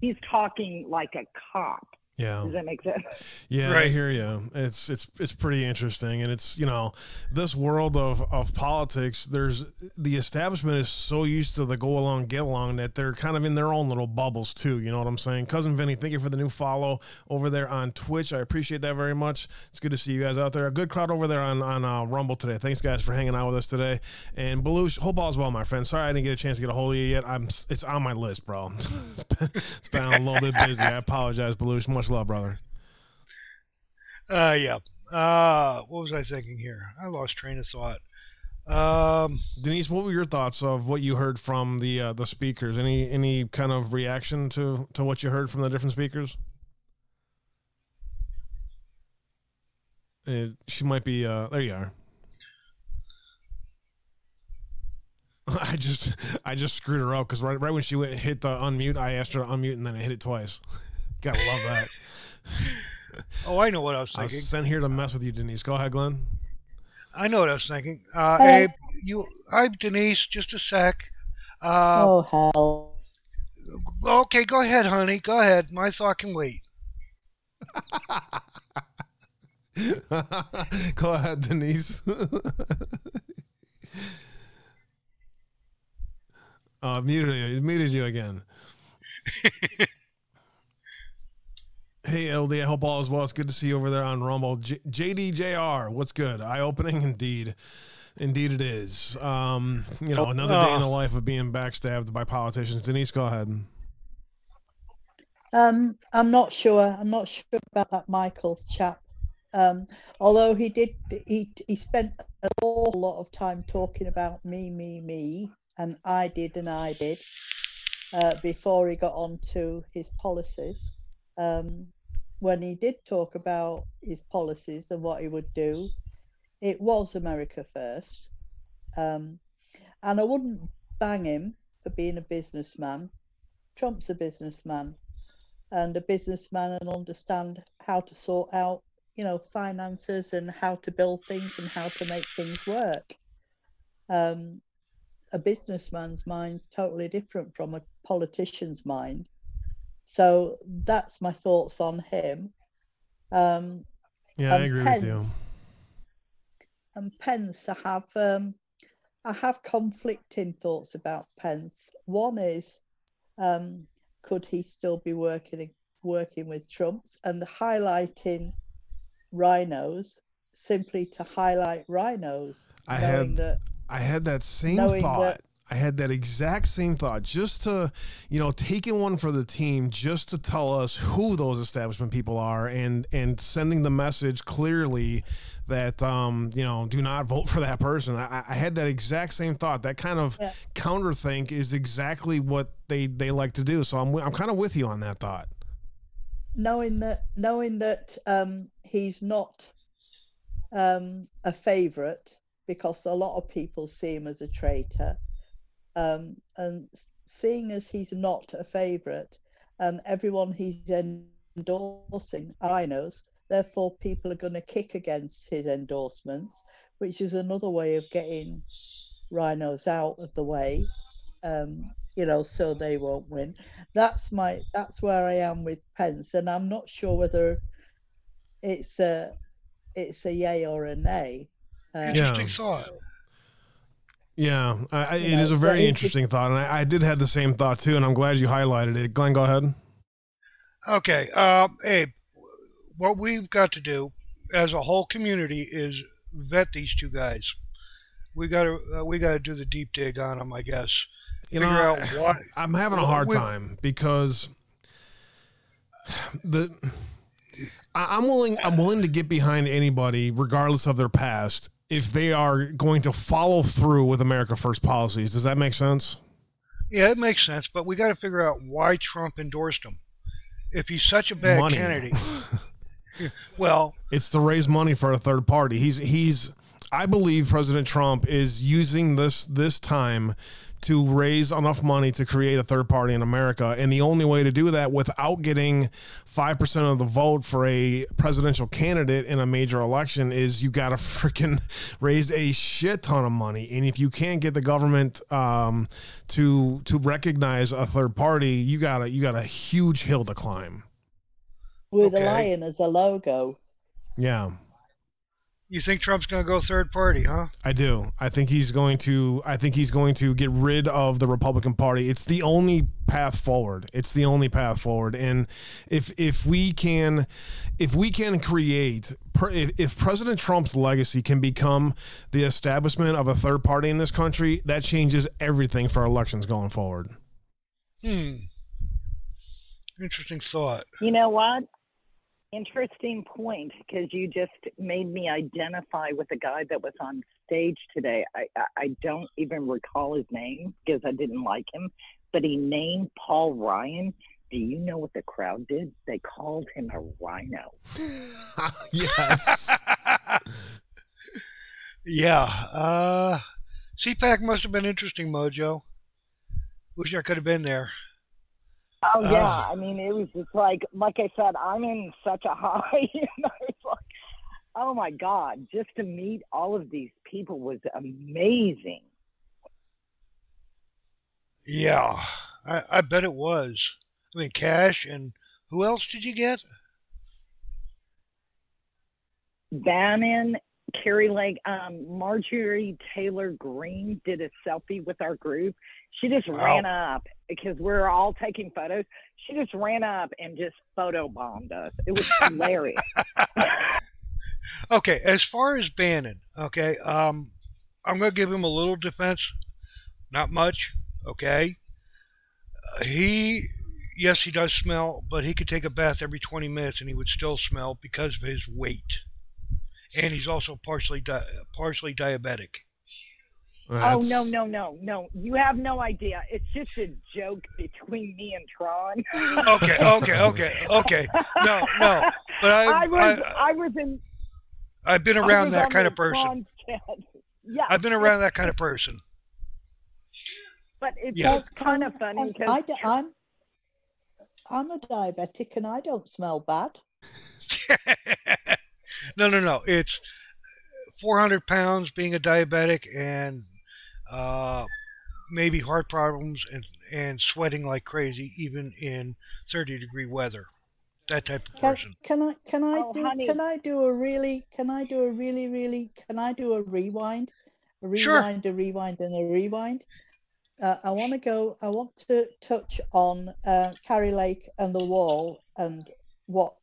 He's talking like a cop. Yeah. Does that make sense? Yeah, right. I hear you. It's pretty interesting, and it's, you know, this world of politics. There's the establishment is so used to the go along, get along that they're kind of in their own little bubbles too. You know what I'm saying? Cousin Vinny, thank you for the new follow over there on Twitch. I appreciate that very much. It's good to see you guys out there. A good crowd over there on Rumble today. Thanks guys for hanging out with us today. And Belush, hope all's well, my friend. Sorry I didn't get a chance to get a hold of you yet. It's on my list, bro. It's been a little bit busy. I apologize, Belush. Much love, brother. What was I thinking here? I lost train of thought. Denise, what were your thoughts of what you heard from the speakers? Any kind of reaction to what you heard from the different speakers? She might be there you are. I just screwed her up because right when she hit the unmute, I asked her to unmute and then I hit it twice. Gotta love that. Oh, I know what I was thinking. I was sent here to mess with you, Denise. Go ahead, Glenn. I know what I was thinking. Abe, hi, Denise, just a sec. Oh, hell. Okay, go ahead, honey. Go ahead. My thought can wait. Go ahead, Denise. Muted you again. Hey, LD, I hope all is well. It's good to see you over there on Rumble. JDJR, what's good? Eye-opening indeed. Indeed it is. Another day in the life of being backstabbed by politicians. Denise, go ahead. I'm not sure. I'm not sure about that Michael chap. Although he spent an awful lot of time talking about me, and I did, before he got on to his policies. When he did talk about his policies and what he would do, it was America first. And I wouldn't bang him for being a businessman. Trump's a businessman, and and understand how to sort out, finances and how to build things and how to make things work. A businessman's mind's totally different from a politician's mind. So that's my thoughts on him. Yeah, I agree with you. And Pence, I have conflicting thoughts about Pence. One is, could he still be working with Trump? And the highlighting rhinos simply to highlight rhinos. I had that exact same thought, just to, taking one for the team, just to tell us who those establishment people are and sending the message clearly that, do not vote for that person. I had that exact same thought. That kind of counterthink is exactly what they like to do. So I'm kind of with you on that thought. Knowing that he's not a favorite, because a lot of people see him as a traitor. And seeing as he's not a favourite, and everyone he's endorsing are rhinos, therefore people are going to kick against his endorsements, which is another way of getting rhinos out of the way, you know, so they won't win. That's where I am with Pence, and I'm not sure whether it's a yay or a nay. Interesting thought. Yeah, it is a very interesting thought, and I did have the same thought too, and I'm glad you highlighted it. Glenn, go ahead. Okay, Abe, what we've got to do as a whole community is vet these two guys. We got to do the deep dig on them, I guess. Figure out what I'm having a hard time because I'm willing to get behind anybody regardless of their past if they are going to follow through with America First policies. Does that make sense? Yeah, it makes sense, but we got to figure out why Trump endorsed him. If he's such a bad candidate. Well, it's to raise money for a third party. I believe President Trump is using this time to raise enough money to create a third party in America. And the only way to do that without getting 5% of the vote for a presidential candidate in a major election is you got to freaking raise a shit ton of money. And if you can't get the government to recognize a third party, you got a huge hill to climb. With a lion as a logo. Yeah. You think Trump's going to go third party, huh? I do. I think he's going to get rid of the Republican Party. It's the only path forward. And if we can create, if President Trump's legacy can become the establishment of a third party in this country, that changes everything for elections going forward. Interesting thought. You know what? Interesting point, because you just made me identify with a guy that was on stage today. I don't even recall his name because I didn't like him, but he named Paul Ryan. Do you know what the crowd did? They called him a rhino. Yes. Yeah. CPAC must have been interesting, Mojo. Wish I could have been there. Oh, yeah. I mean, it was just like I said, I'm in such a high. And I was like, oh, my God, just to meet all of these people was amazing. Yeah, I bet it was. I mean, Cash and who else did you get? Bannon, Carrie Lake, Marjorie Taylor Greene did a selfie with our group. She just ran up because we're all taking photos. She just ran up and just photobombed us. It was hilarious. Okay, as far as Bannon, I'm going to give him a little defense. Not much, okay? He does smell, but he could take a bath every 20 minutes and he would still smell because of his weight. And he's also partially diabetic. Well, oh, no. You have no idea. It's just a joke between me and Tron. Okay. No. But I've been around that kind of person. Yeah. I've been around that kind of person. But it's kind of funny because I'm a diabetic and I don't smell bad. No. It's 400 pounds being a diabetic and maybe heart problems and sweating like crazy, even in 30-degree weather. That type of person. Can I do a rewind? I want to touch on Carrie Lake and the wall and what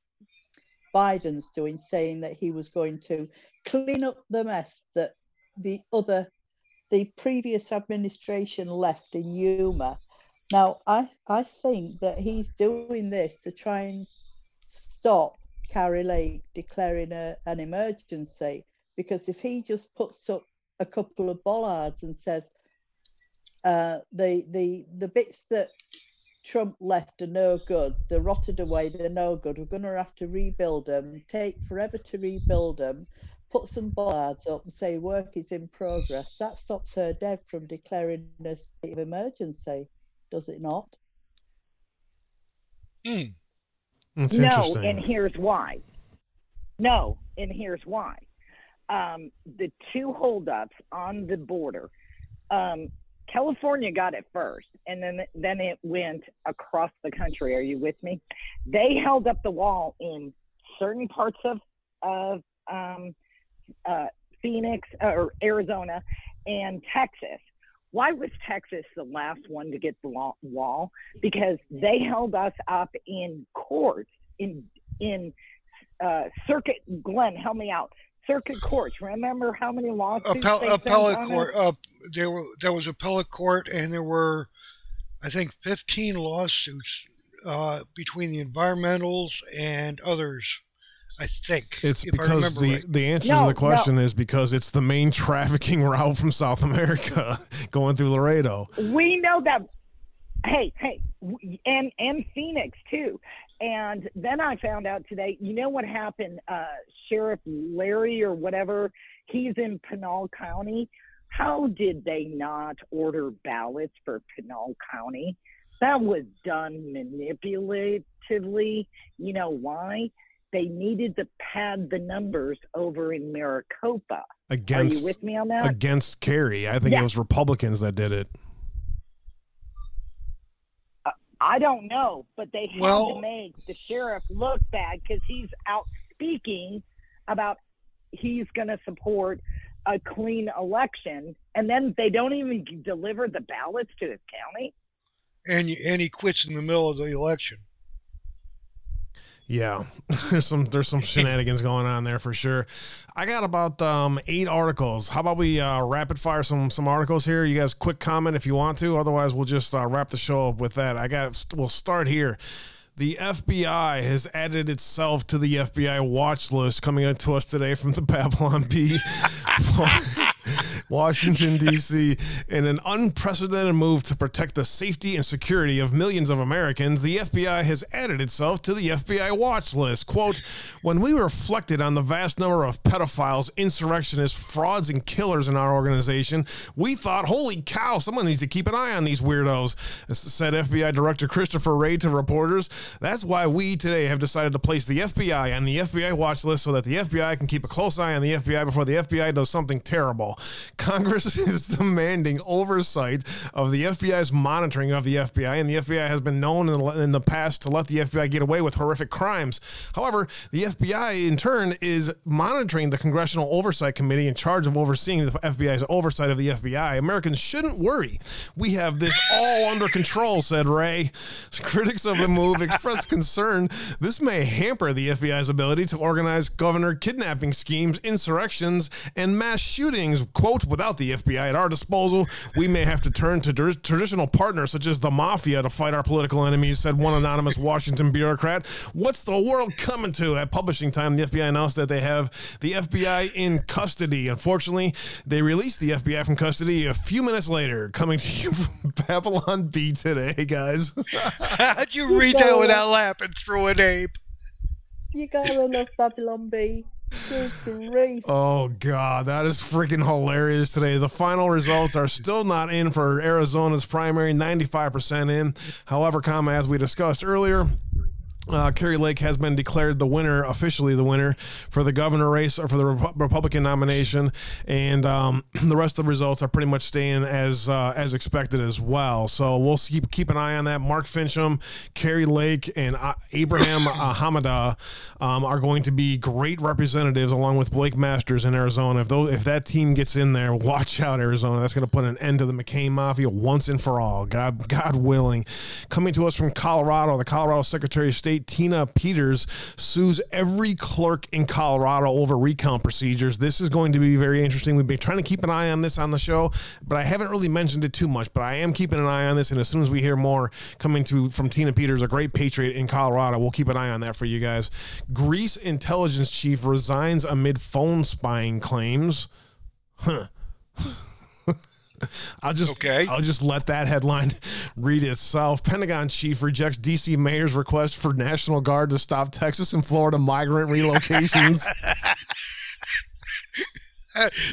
Biden's doing, saying that he was going to clean up the mess that the previous administration left in Yuma. Now, I think that he's doing this to try and stop Carrie Lake declaring an emergency, because if he just puts up a couple of bollards and says the bits that Trump left are no good, they're rotted away, they're no good, we're going to have to rebuild them, take forever to rebuild them, put some bollards up and say work is in progress, that stops her dead from declaring a state of emergency, does it not? No, and here's why. The two holdups on the border, California got it first, and then it went across the country. Are you with me? They held up the wall in certain parts of Phoenix or Arizona and Texas. Why was Texas the last one to get the wall? Because they held us up in courts, in circuit. Glenn, help me out. Circuit courts. Remember how many lawsuits? Appellate court. There was appellate court, and there were, I think, 15 lawsuits between the environmentals and others. I think it's because the answer to the question is because it's the main trafficking route from South America going through Laredo. We know that. Hey, and Phoenix too. And then I found out today, you know what happened? Sheriff Larry or whatever, he's in Pinal County. How did they not order ballots for Pinal County? That was done manipulatively. You know why? They needed to pad the numbers over in Maricopa. Against, are you with me on that? Against Kerry. I think it was Republicans that did it. I don't know, but they had to make the sheriff look bad because he's out speaking about he's going to support a clean election, and then they don't even deliver the ballots to his county. And he quits in the middle of the election. Yeah, there's some shenanigans going on there for sure. I got about 8 articles. How about we rapid fire some articles here? You guys, quick comment if you want to. Otherwise, we'll just wrap the show up with that. We'll start here. The FBI has added itself to the FBI watch list, coming up to us today from the Babylon Bee. Washington, D.C., in an unprecedented move to protect the safety and security of millions of Americans, the FBI has added itself to the FBI watch list. Quote, when we reflected on the vast number of pedophiles, insurrectionists, frauds, and killers in our organization, we thought, holy cow, someone needs to keep an eye on these weirdos, said FBI Director Christopher Wray to reporters. That's why we today have decided to place the FBI on the FBI watch list so that the FBI can keep a close eye on the FBI before the FBI does something terrible. Congress is demanding oversight of the FBI's monitoring of the FBI, and the FBI has been known in the past to let the FBI get away with horrific crimes. However, the FBI, in turn, is monitoring the Congressional Oversight Committee in charge of overseeing the FBI's oversight of the FBI. Americans shouldn't worry. We have this all under control, said Wray. Critics of the move expressed concern this may hamper the FBI's ability to organize governor kidnapping schemes, insurrections, and mass shootings. Quote, without the FBI at our disposal, we may have to turn to traditional partners such as the mafia to fight our political enemies, said one anonymous Washington bureaucrat. What's the world coming to? At publishing time, the FBI announced that they have the FBI in custody. Unfortunately, they released the FBI from custody a few minutes later. Coming to you from Babylon B today, guys. How'd you read that without laughing through an ape? You gotta love Babylon B. Oh, God, that is freaking hilarious today. The final results are still not in for Arizona's primary, 95% in. However, as we discussed earlier, Carrie Lake has been declared the winner, officially the winner, for the governor race or for the Republican nomination, and the rest of the results are pretty much staying as expected as well. So we'll keep an eye on that. Mark Fincham, Carrie Lake, and Abraham Hamada are going to be great representatives, along with Blake Masters in Arizona. If that team gets in there, watch out, Arizona. That's going to put an end to the McCain Mafia once and for all, God willing. Coming to us from Colorado, the Colorado Secretary of State Tina Peters sues every clerk in Colorado over recount procedures. This is going to be very interesting. We've been trying to keep an eye on this on the show, but I haven't really mentioned it too much, but I am keeping an eye on this. And as soon as we hear more from Tina Peters, a great patriot in Colorado, we'll keep an eye on that for you guys. Greece intelligence chief resigns amid phone spying claims. I'll just let that headline read itself. Pentagon chief rejects D.C. mayor's request for National Guard to stop Texas and Florida migrant relocations.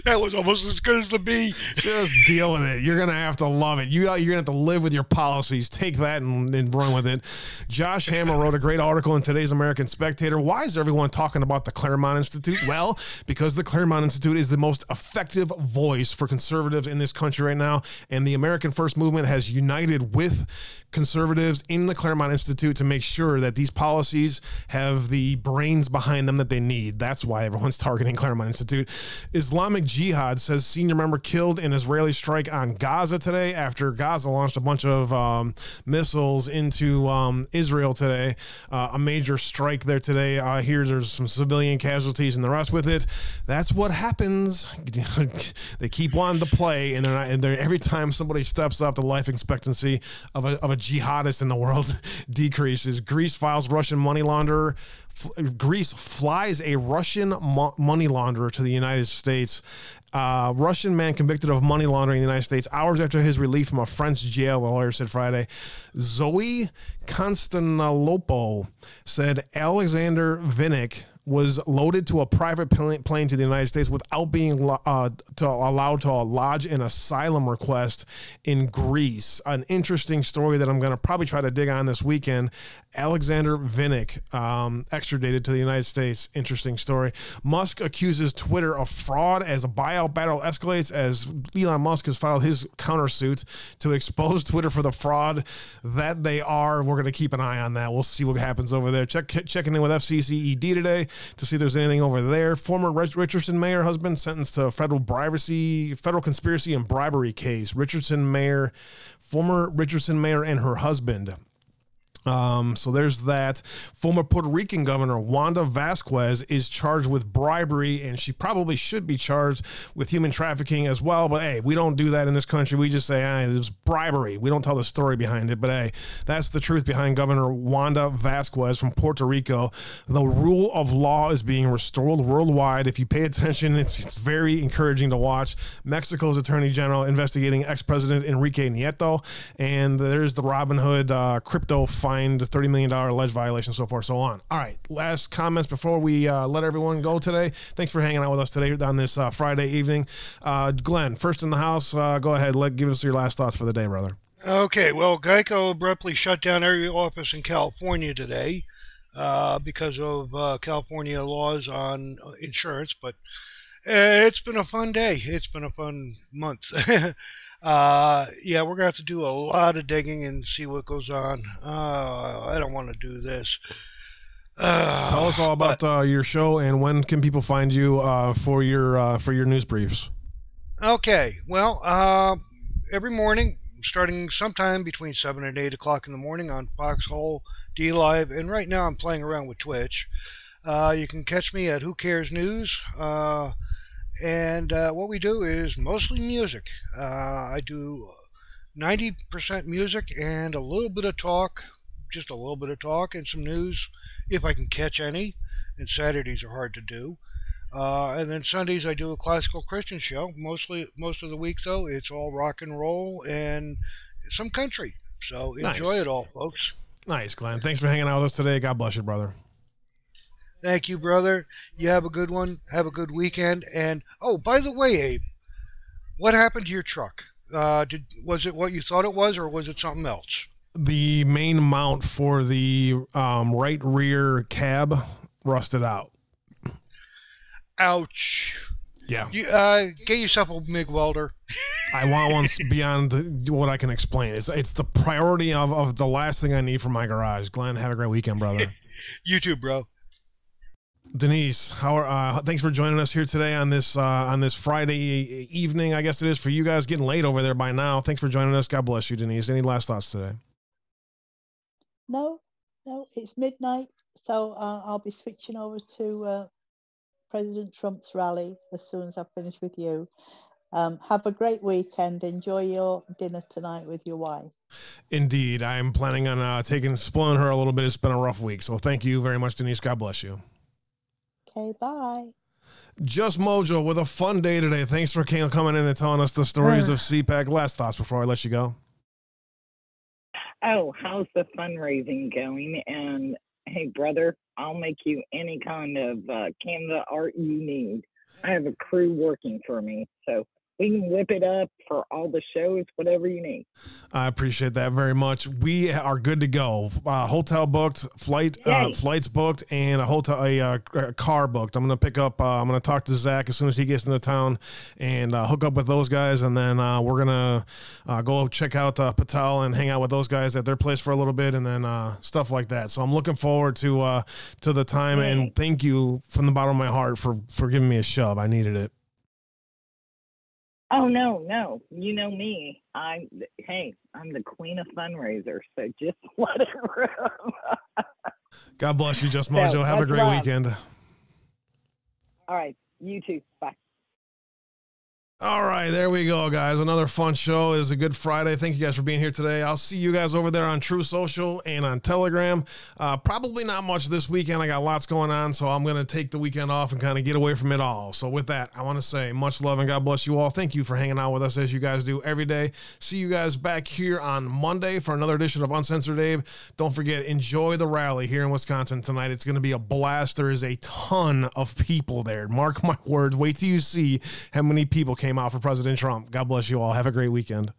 That was almost as good as the B. Just deal with it. You're going to have to love it. You're going to have to live with your policies. Take that and run with it. Josh Hammer wrote a great article in today's American Spectator. Why is everyone talking about the Claremont Institute? Well, because the Claremont Institute is the most effective voice for conservatives in this country right now. And the American First Movement has united with conservatives in the Claremont Institute to make sure that these policies have the brains behind them that they need. That's why everyone's targeting Claremont Institute. Islamic Jihad says senior member killed in Israeli strike on Gaza today after Gaza launched a bunch of missiles into Israel today. A major strike there today. Here there's some civilian casualties and the rest with it. That's what happens. They keep wanting to play, and they're every time somebody steps up, the life expectancy of a jihadist in the world decreases. Greece files Russian money launderer. Greece flies a Russian money launderer to the United States. Russian man convicted of money laundering in the United States hours after his release from a French jail, the lawyer said Friday. Zoe Constantinopoulou said Alexander Vinnick was loaded to a private plane to the United States without being allowed to lodge an asylum request in Greece. An interesting story that I'm going to probably try to dig on this weekend. Alexander Vinnick extradited to the United States. Interesting story. Musk accuses Twitter of fraud as a buyout battle escalates as Elon Musk has filed his countersuit to expose Twitter for the fraud that they are. We're going to keep an eye on that. We'll see what happens over there. Checking in with FCCED today to see if there's anything over there. Former Richardson mayor husband sentenced to federal conspiracy and bribery case. Former Richardson mayor and her husband. So there's that. Former Puerto Rican governor Wanda Vasquez is charged with bribery, and she probably should be charged with human trafficking as well. But hey, we don't do that in this country. We just say, it was bribery. We don't tell the story behind it. But hey, that's the truth behind Governor Wanda Vasquez from Puerto Rico. The rule of law is being restored worldwide. If you pay attention, it's very encouraging to watch. Mexico's Attorney General investigating ex-president Enrique Nieto, and there's the Robin Hood crypto fund. $30 million alleged violation, so far, so on. All right, last comments before we let everyone go today. Thanks for hanging out with us today on this Friday evening. Glenn, first in the house, go ahead. Give us your last thoughts for the day, brother. Okay, well, Geico abruptly shut down every office in California today because of California laws on insurance, but it's been a fun day. It's been a fun month. Yeah, we're going to have to do a lot of digging and see what goes on. I don't want to do this. Tell us all about your show and when can people find you for your news briefs. Okay. Well, every morning, starting sometime between 7 and 8 o'clock in the morning on Foxhole, DLive, and right now I'm playing around with Twitch. You can catch me at Who Cares News. And what we do is mostly music. I do 90% music and a little bit of talk, just a little bit of talk and some news if I can catch any. And Saturdays are hard to do. And then Sundays I do a classical Christian show. Most of the week though, it's all rock and roll and some country. So enjoy it all, folks. Nice, Glenn. Thanks for hanging out with us today. God bless you, brother. Thank you, brother. You have a good one. Have a good weekend. And, oh, by the way, Abe, what happened to your truck? Was it what you thought it was, or was it something else? The main mount for the right rear cab rusted out. Ouch. Yeah. You, get yourself a MIG welder. I want one beyond what I can explain. It's the priority of the last thing I need for my garage. Glenn, have a great weekend, brother. You too, bro. Denise, thanks for joining us here today on this Friday evening. I guess it is for you guys, getting late over there by now. Thanks for joining us. God bless you, Denise. Any last thoughts today? No, it's midnight, so I'll be switching over to President Trump's rally as soon as I finish with you. Have a great weekend. Enjoy your dinner tonight with your wife. Indeed, I'm planning on spoiling her a little bit. It's been a rough week, so thank you very much, Denise. God bless you. Okay, bye. Just Mojo with a fun day today. Thanks for coming in and telling us the stories of CPAC. Last thoughts before I let you go. Oh, how's the fundraising going? And hey, brother, I'll make you any kind of Canva art you need. I have a crew working for me, so we can whip it up for all the shows, whatever you need. I appreciate that very much. We are good to go. Hotel booked, flights booked, and a car booked. I'm going to pick up. I'm going to talk to Zach as soon as he gets into town and hook up with those guys. And then we're going to go check out Patel and hang out with those guys at their place for a little bit, and then stuff like that. So I'm looking forward to the time. Yay. And thank you from the bottom of my heart for giving me a shove. I needed it. Oh, no. You know me. I'm the queen of fundraisers, so just let it run. God bless you, Just Mojo. So, have a great weekend. All right. You too. Bye. All right, there we go, guys. Another fun show. It was a good Friday. Thank you guys for being here today. I'll see you guys over there on True Social and on Telegram. Probably not much this weekend. I got lots going on, so I'm going to take the weekend off and kind of get away from it all. So with that, I want to say much love and God bless you all. Thank you for hanging out with us as you guys do every day. See you guys back here on Monday for another edition of Uncensored Abe. Don't forget, enjoy the rally here in Wisconsin tonight. It's going to be a blast. There is a ton of people there. Mark my words. Wait till you see how many people came out for President Trump. God bless you all. Have a great weekend.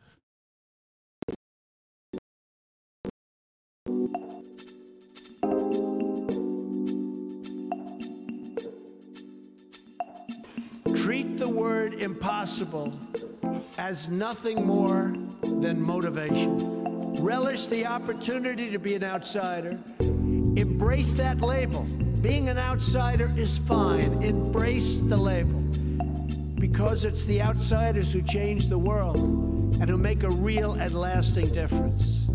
Treat the word impossible as nothing more than motivation. Relish the opportunity to be an outsider. Embrace that label. Being an outsider is fine. Embrace the label. Because it's the outsiders who change the world and who make a real and lasting difference.